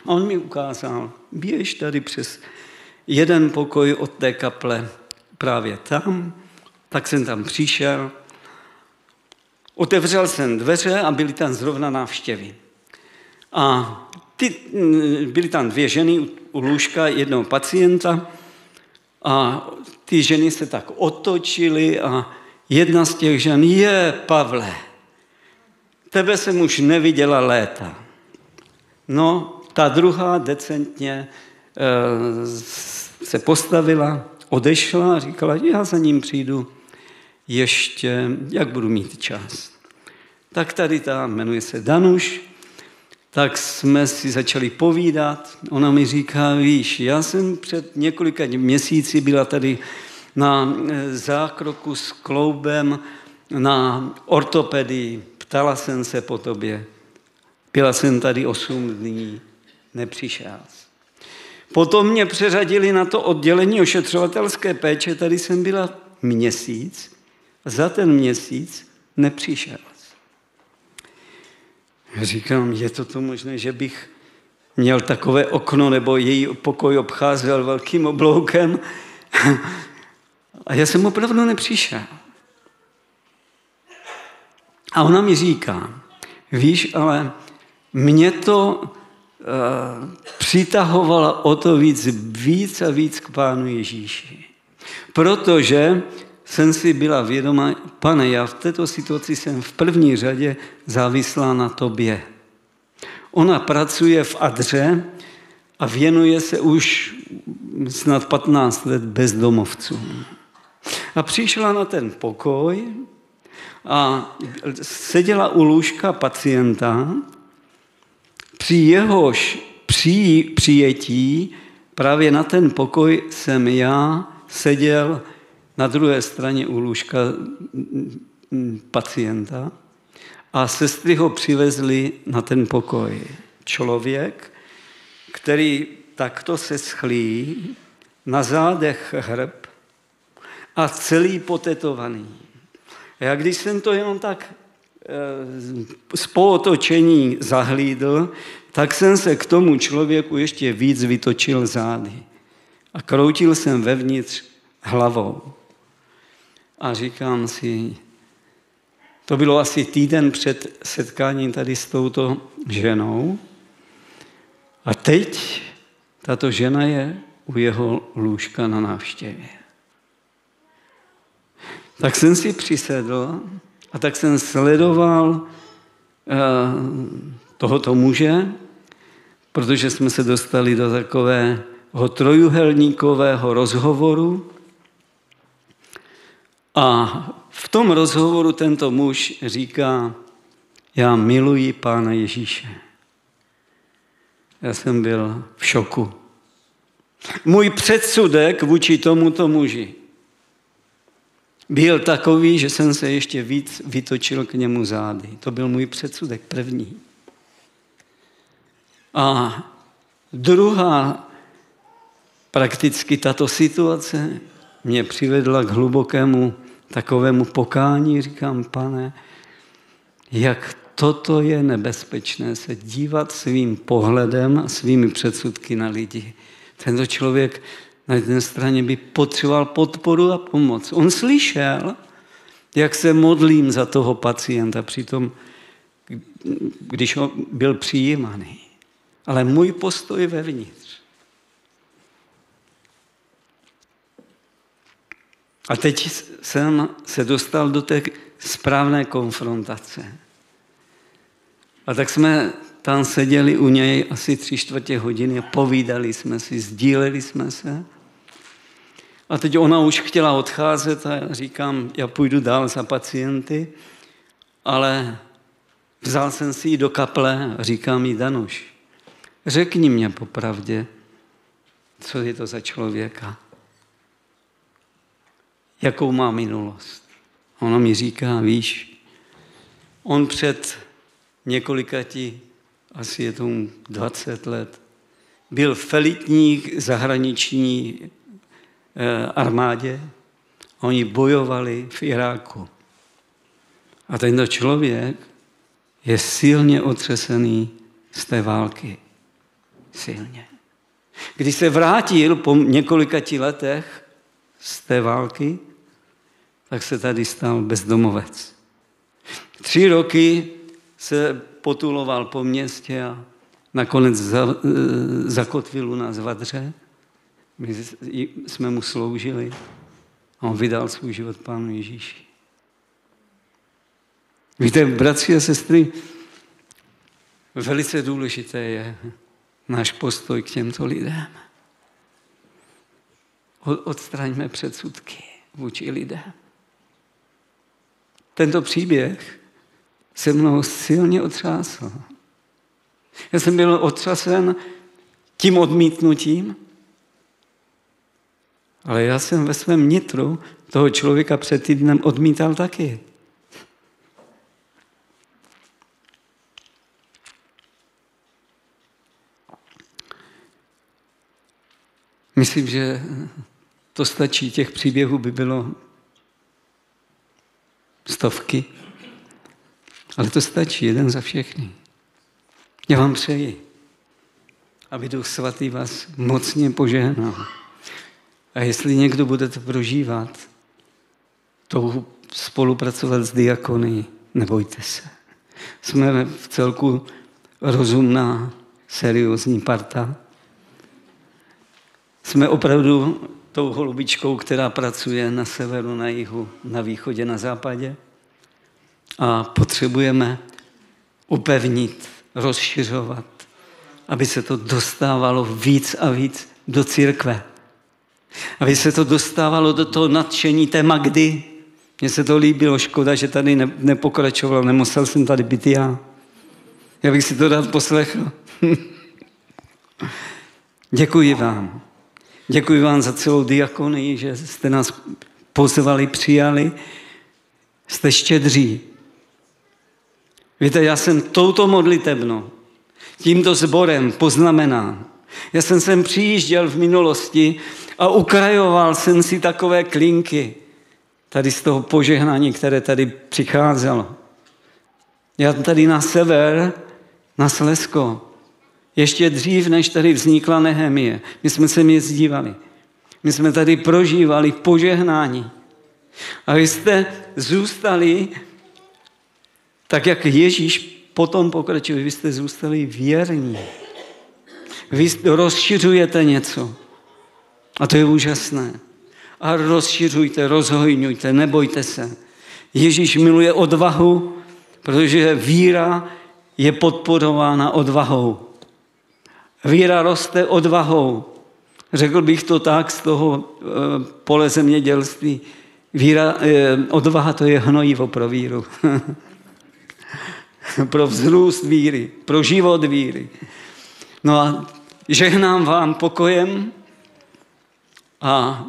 On mi ukázal, běž tady přes jeden pokoj od té kaple právě tam, tak jsem tam přišel. Otevřel jsem dveře a byly tam zrovna návštěvy. A ty, byly tam dvě ženy u lůžka jednoho pacienta a ty ženy se tak otočily a jedna z těch žen je Pavle. Tebe jsem už neviděla léta. No, ta druhá decentně e, se postavila, odešla a říkala, já za ním přijdu ještě, jak budu mít čas. Tak tady ta, jmenuje se Danuš, tak jsme si začali povídat. Ona mi říká, víš, já jsem před několika měsíci byla tady na zákroku s kloubem na ortopedii. Ptala jsem se po tobě, byla jsem tady osm dní, nepřišel. Potom mě přeřadili na to oddělení ošetřovatelské péče, tady jsem byla měsíc, za ten měsíc nepřišel. Říkám, je to to možné, že bych měl takové okno, nebo její pokoj obcházel velkým obloukem a já jsem opravdu nepřišel. A ona mi říká, víš, ale mě to e, přitahovala o to víc, víc a víc k Pánu Ježíši. Protože jsem si byla vědoma, pane, já v této situaci jsem v první řadě závislá na tobě. Ona pracuje v Adře a věnuje se už snad patnáct let bezdomovcům. A přišla na ten pokoj, a seděla u lůžka pacienta, při jehož při, přijetí právě na ten pokoj jsem já seděl na druhé straně u lůžka pacienta a sestry ho přivezli na ten pokoj. Člověk, který takto se schlí, na zádech hrb a celý potetovaný. Já když jsem to jenom tak z pootočení zahlídl, tak jsem se k tomu člověku ještě víc vytočil zády. A kroutil jsem vevnitř hlavou. A říkám si, to bylo asi týden před setkáním tady s touto ženou. A teď tato žena je u jeho lůžka na návštěvě. Tak jsem si přisedl a tak jsem sledoval tohoto muže, protože jsme se dostali do takového trojuhelníkového rozhovoru. A v tom rozhovoru tento muž říká: já miluji Pána Ježíše. Já jsem byl v šoku. Můj předsudek vůči tomuto muži byl takový, že jsem se ještě víc vytočil k němu zády. To byl můj předsudek první. A druhá, prakticky tato situace mě přivedla k hlubokému takovému pokání. Říkám: Pane, jak toto je nebezpečné, se dívat svým pohledem a svými předsudky na lidi. Tento člověk na jedné straně by potřeboval podporu a pomoc. On slyšel, jak se modlím za toho pacienta, přitom, když on byl přijímaný. Ale můj postoj vevnitř. A teď jsem se dostal do té správné konfrontace. A tak jsme tam seděli u něj asi tři čtvrtě hodiny a povídali jsme si, sdíleli jsme se. A teď ona už chtěla odcházet a já říkám: já půjdu dál za pacienty, ale vzal jsem si ji do kaple a říkám jí: Danuš, řekni mě popravdě, co je to za člověka, jakou má minulost. A ona mi říká: víš, on před několikati, asi je tomu dvacet let, byl felitník zahraniční armádě a oni bojovali v Iráku. A tento člověk je silně otřesený z té války. Silně. Když se vrátil po několikati letech z té války, tak se tady stal bezdomovec. Tři roky se potuloval po městě a nakonec za, zakotvil u nás v Adře. My jsme mu sloužili a on vydal svůj život Pánu Ježíši. Víte, bratři a sestry, velice důležité je náš postoj k těmto lidem. Odstraňme předsudky vůči lidem. Tento příběh se mnou silně otřásl. Já jsem byl otřasen tím odmítnutím, ale já jsem ve svém nitru toho člověka před týdnem odmítal taky. Myslím, že to stačí. Těch příběhů by bylo stovky. Ale to stačí, jeden za všechny. Já vám přeji, aby Duch Svatý vás mocně požehnal. A jestli někdo budete prožívat, touhu spolupracovat s diakonií, nebojte se. Jsme v celku rozumná, seriózní parta. Jsme opravdu tou holubičkou, která pracuje na severu, na jihu, na východě, na západě. A potřebujeme upevnit, rozšiřovat, aby se to dostávalo víc a víc do církve. Aby se to dostávalo do toho nadšení té Magdy. Mně se to líbilo, škoda, že tady ne- nepokračoval, nemusel jsem tady být já. Já bych si to rád poslechl. Děkuji vám. Děkuji vám za celou diakonii, že jste nás pozvali, přijali. Jste štědří. Víte, já jsem touto modlitebnou, tímto sborem poznamenán. Já jsem sem přijížděl v minulosti a ukrajoval jsem si takové klinky tady z toho požehnání, které tady přicházelo. Já tady na sever, na Slezsko, ještě dřív, než tady vznikla Nehémie, my jsme sem jezdívali. My jsme tady prožívali požehnání. A vy jste zůstali, tak jak Ježíš potom pokračuje, vy jste zůstali věrní. Vy rozšiřujete něco. A to je úžasné. A rozšiřujte, rozhojňujte, nebojte se. Ježíš miluje odvahu, protože víra je podporována odvahou. Víra roste odvahou. Řekl bych to tak z toho pole zemědělství. Víra, odvaha to je hnojivo pro víru. Pro vzrůst víry, pro život víry. No a žehnám vám pokojem a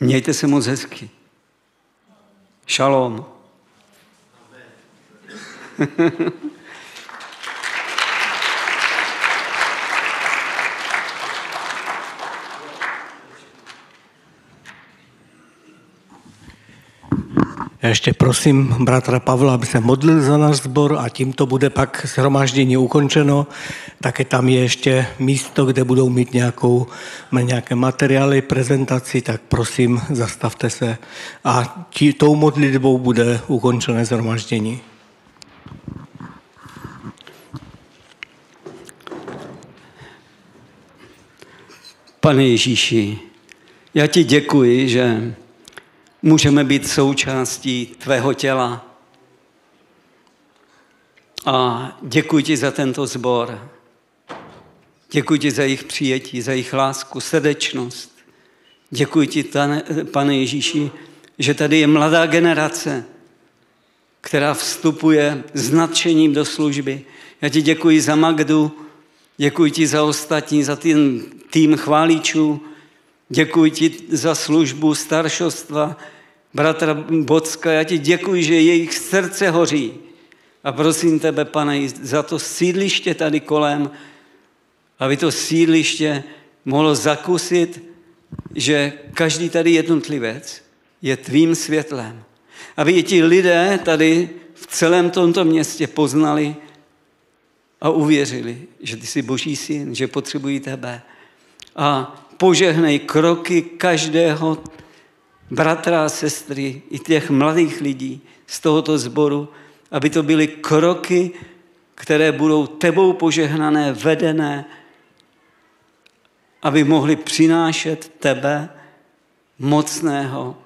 mějte se moc hezky. Šalom. Já ještě prosím bratra Pavla, aby se modlil za náš sbor a tímto bude pak shromáždění ukončeno. Také tam je ještě místo, kde budou mít nějakou, nějaké materiály, prezentaci, tak prosím, zastavte se. A tí, tou modlitbou bude ukončené shromáždění. Pane Ježíši, já ti děkuji, že můžeme být součástí tvého těla. A děkuji ti za tento sbor. Děkuji ti za jejich přijetí, za jejich lásku, srdečnost. Děkuji ti, Pane Ježíši, že tady je mladá generace, která vstupuje s nadšením do služby. Já ti děkuji za Magdu, děkuji ti za ostatní, za ten tým chváličů, děkuji ti za službu staršostva, bratra Bocka. Já ti děkuji, že jejich srdce hoří. A prosím tebe, Pane, za to sídliště tady kolem, aby to sídliště mohlo zakusit, že každý tady jednotlivec je tvým světlem. Aby ti lidé tady v celém tomto městě poznali a uvěřili, že ty jsi Boží syn, že potřebují tebe. A požehnej kroky každého bratra a sestry i těch mladých lidí z tohoto sboru, aby to byly kroky, které budou tebou požehnané, vedené, aby mohli přinášet tebe mocného,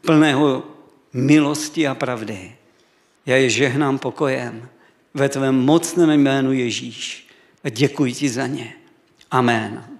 plného milosti a pravdy. Já je žehnám pokojem ve tvém mocném jménu Ježíš a děkuji ti za ně. Amen.